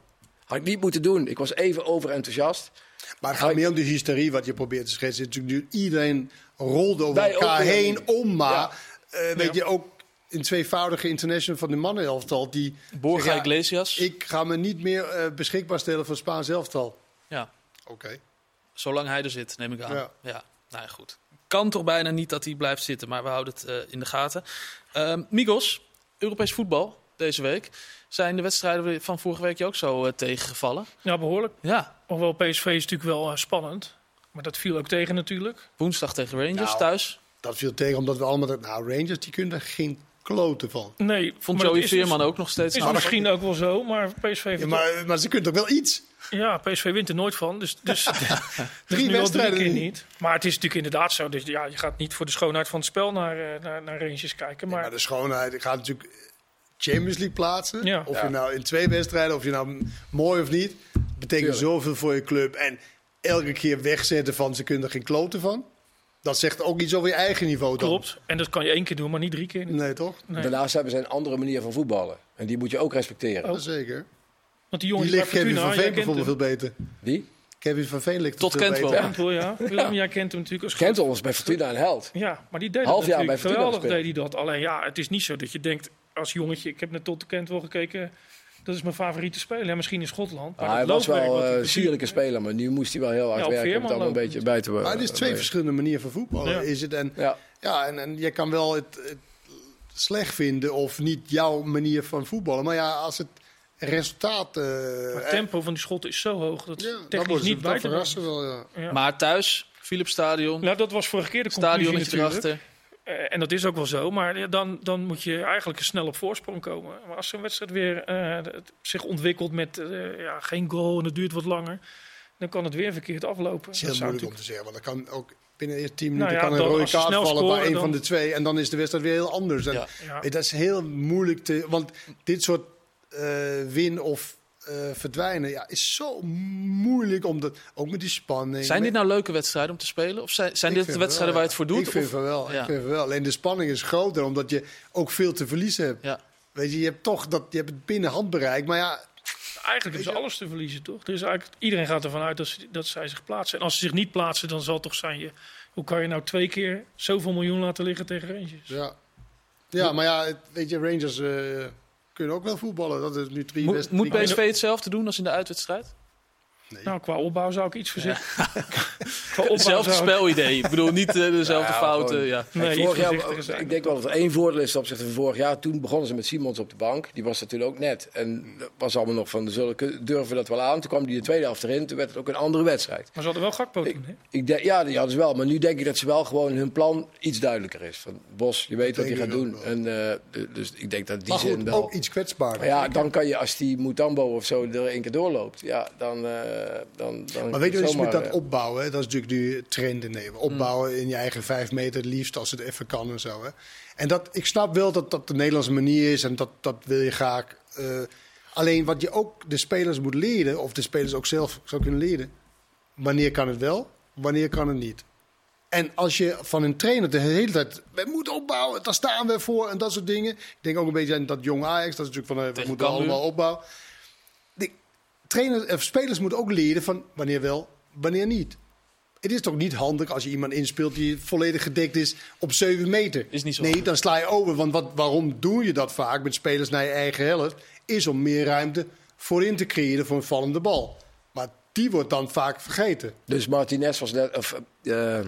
had ik niet moeten doen. Ik was even overenthousiast. Maar het gaat meer om de hysterie wat je probeert te schetsen. Natuurlijk, iedereen rolde over Wij elkaar heen om, maar ja. uh, weet ja. je ook een tweevoudige international van de mannenelftal die Borja zeg, ja, Iglesias. Ik ga me niet meer uh, beschikbaar stellen voor Spaans elftal. Ja, oké. Okay. Zolang hij er zit, neem ik aan. Ja, ja. Nou ja, goed. Kan toch bijna niet dat hij blijft zitten, maar we houden het uh, in de gaten. Uh, Migos. Europees voetbal deze week. Zijn de wedstrijden van vorige week je ook zo uh, tegengevallen? Ja, behoorlijk. Ja. Hoewel P S V is natuurlijk wel uh, spannend. Maar dat viel ook tegen natuurlijk. Woensdag tegen Rangers nou, thuis. Dat viel tegen omdat we allemaal... Nou, Rangers die kunnen er geen kloten van. Nee. Vond Joey Veerman ook nog steeds... Is misschien ook wel zo, maar P S V... Ja, maar, maar ze kunnen toch wel iets? Ja, P S V wint er nooit van. Dus, dus drie wedstrijden drie keer niet. Maar het is natuurlijk inderdaad zo. Dus ja, je gaat niet voor de schoonheid van het spel naar, naar, naar Rangers kijken. Maar... Ja, maar de schoonheid gaat natuurlijk Champions League plaatsen. Ja. Of ja. je nou in twee wedstrijden, of je nou mooi of niet. Betekent Tuurlijk. zoveel voor je club. En elke keer wegzetten van ze kunnen er geen kloten van. Dat zegt ook iets over je eigen niveau dan. Klopt. En dat kan je één keer doen, maar niet drie keer. Nee, toch? Nee. Daarnaast hebben ze een andere manier van voetballen. En die moet je ook respecteren. Oh. Zeker. Want die, die ligt Kevin van Veen bijvoorbeeld veel beter. Wie? Kevin van Veen ligt tot Kent wel. Kentel, ja. Willem, jij kent hem natuurlijk als goed. Kentel was bij Fortuna een held. Ja, maar die deed half jaar bij Fortuna geweldig deed hij dat. Alleen ja, het is niet zo dat je denkt als jongetje, ik heb net tot Kentel gekeken, dat is mijn favoriete speler. Ja, misschien in Schotland. Maar ah, hij was wel een sierlijke speler, maar nu moest hij wel heel hard ja, werken om het allemaal een beetje bij te worden. Maar het is twee uh, verschillende manieren van voetballen. Ja. Is het en ja, ja en, en je kan wel het, het slecht vinden of niet jouw manier van voetballen, maar ja, als het resultaat. Uh, het tempo van die schotten is zo hoog dat ja, technisch dat niet bij te verrassen wel, ja. Ja. Maar thuis, Philips Stadion. Nou, dat was vorige keer de conclusie natuurlijk. Uh, en dat is ook wel zo, maar ja, dan, dan moet je eigenlijk snel op voorsprong komen. Maar als zo'n wedstrijd weer uh, zich ontwikkelt met uh, ja, geen goal en het duurt wat langer, dan kan het weer verkeerd aflopen. Het is heel dat moeilijk natuurlijk... om te zeggen, want dat kan ook binnen de eerste tien minuten nou ja, kan een rode kaart vallen scoren, bij een dan... van de twee en dan is de wedstrijd weer heel anders. Ja. En, ja. Dat is heel moeilijk te, want dit soort Uh, win of uh, verdwijnen. Ja, is zo moeilijk om dat. Ook met die spanning. Zijn dit nou leuke wedstrijden om te spelen? Of zijn, zijn dit de wedstrijden wel, ja. waar je het voor doet? Ik vind of? Van wel. Ja. Ik vind van wel. Alleen de spanning is groter, omdat je ook veel te verliezen hebt. Ja. Weet je, je hebt toch dat je hebt het binnen handbereik. Maar ja. Eigenlijk hebben ze alles te verliezen, toch? Er is eigenlijk, iedereen gaat ervan uit dat, ze, dat zij zich plaatsen. En als ze zich niet plaatsen, dan zal het toch zijn je. Hoe kan je nou twee keer zoveel miljoen laten liggen tegen Rangers? Ja, ja maar ja, het, weet je, Rangers. Uh, kunnen ook wel voetballen. Dat is nu drie Mo- best... Moet P S V hetzelfde doen als in de uitwedstrijd? Nee. Nou, qua opbouw zou ik iets verzinnen. Ja. Hetzelfde spelidee. Ik bedoel, niet uh, dezelfde ja, fouten. Gewoon... Ja. Nee, vorig jaar, ik denk wel dat er één voordeel is ten opzichte van vorig jaar. Toen begonnen ze met Simons op de bank. Die was natuurlijk ook net. En dat was allemaal nog van, zullen, durven we dat wel aan? Toen kwam die de tweede helft erin. Toen werd het ook een andere wedstrijd. Maar ze hadden wel Gakpo toen, hè? Ik de, ja, die hadden ze wel. Maar nu denk ik dat ze wel gewoon hun plan iets duidelijker is. Van Bos, je weet dat wat hij gaat doen. En, uh, dus ik denk dat die zin goed, wel... ook iets kwetsbaarder. Ja, dan kan je als die Mutombo of zo er één keer doorloopt. Ja, dan... Uh, Dan, dan maar weet je wat je met dat ja. opbouwen, hè? Dat is natuurlijk nu trend in nemen. Opbouwen mm. in je eigen vijf meter, het liefst als het even kan en zo. Hè? En dat, ik snap wel dat dat de Nederlandse manier is en dat, dat wil je graag. Uh, alleen wat je ook de spelers moet leren, of de spelers ook zelf zou kunnen leren. Wanneer kan het wel, wanneer kan het niet. En als je van een trainer de hele tijd... We moeten opbouwen, daar staan we voor en dat soort dingen. Ik denk ook een beetje aan dat jong Ajax, dat is natuurlijk van... Uh, we moeten allemaal opbouwen. Trainers, spelers moeten ook leren van wanneer wel, wanneer niet. Het is toch niet handig als je iemand inspeelt die volledig gedekt is op zeven meter. Is niet zo nee, goed. Dan sla je over. Want wat, waarom doe je dat vaak met spelers naar je eigen helft? Is om meer ruimte voorin te creëren voor een vallende bal. Maar die wordt dan vaak vergeten. Dus Martinez was net... Of, uh, uh,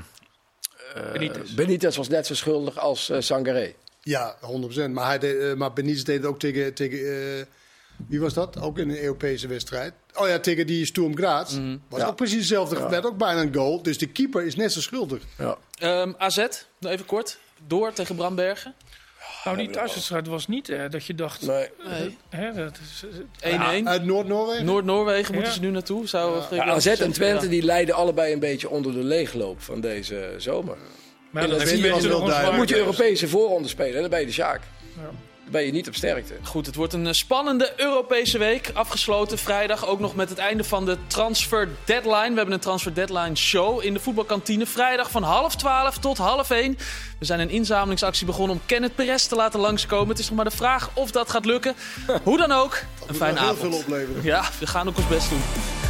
Benitez. Benitez was net zo schuldig als uh, Sangaré. Ja, honderd procent. Maar, hij deed, uh, maar Benitez deed het ook tegen... tegen uh, Wie was dat? Ook in een Europese wedstrijd. Oh ja, tegen die Sturm Graz. Mm-hmm. Was ja. ook precies hetzelfde. Ja. Werd ook bijna een goal. Dus de keeper is net zo schuldig. Ja. Um, A Z, nou even kort. Door tegen Brambergen. Nou, die thuiswedstrijd was niet hè, dat je dacht... Nee. nee. Hè, dat is, één-één. Ja, uit Noord-Noorwegen? Noord-Noorwegen ja. moeten ze nu naartoe. Zou ja. Ja, A Z en Twente ja. die lijden allebei een beetje onder de leegloop van deze zomer. Maar en dat zie je wel duidelijk. Dan moet je Europese voorronde spelen. Dan ben je de Sjaak. Ja. Dan ben je niet op sterkte. Goed, het wordt een spannende Europese week. Afgesloten vrijdag ook nog met het einde van de transfer deadline. We hebben een transfer deadline show in de voetbalkantine. Vrijdag van half twaalf tot half één. We zijn een inzamelingsactie begonnen om Kenneth Perez te laten langskomen. Het is nog maar de vraag of dat gaat lukken. Hoe dan ook, een fijne avond. Heel veel opleveren. Ja, we gaan ook ons best doen.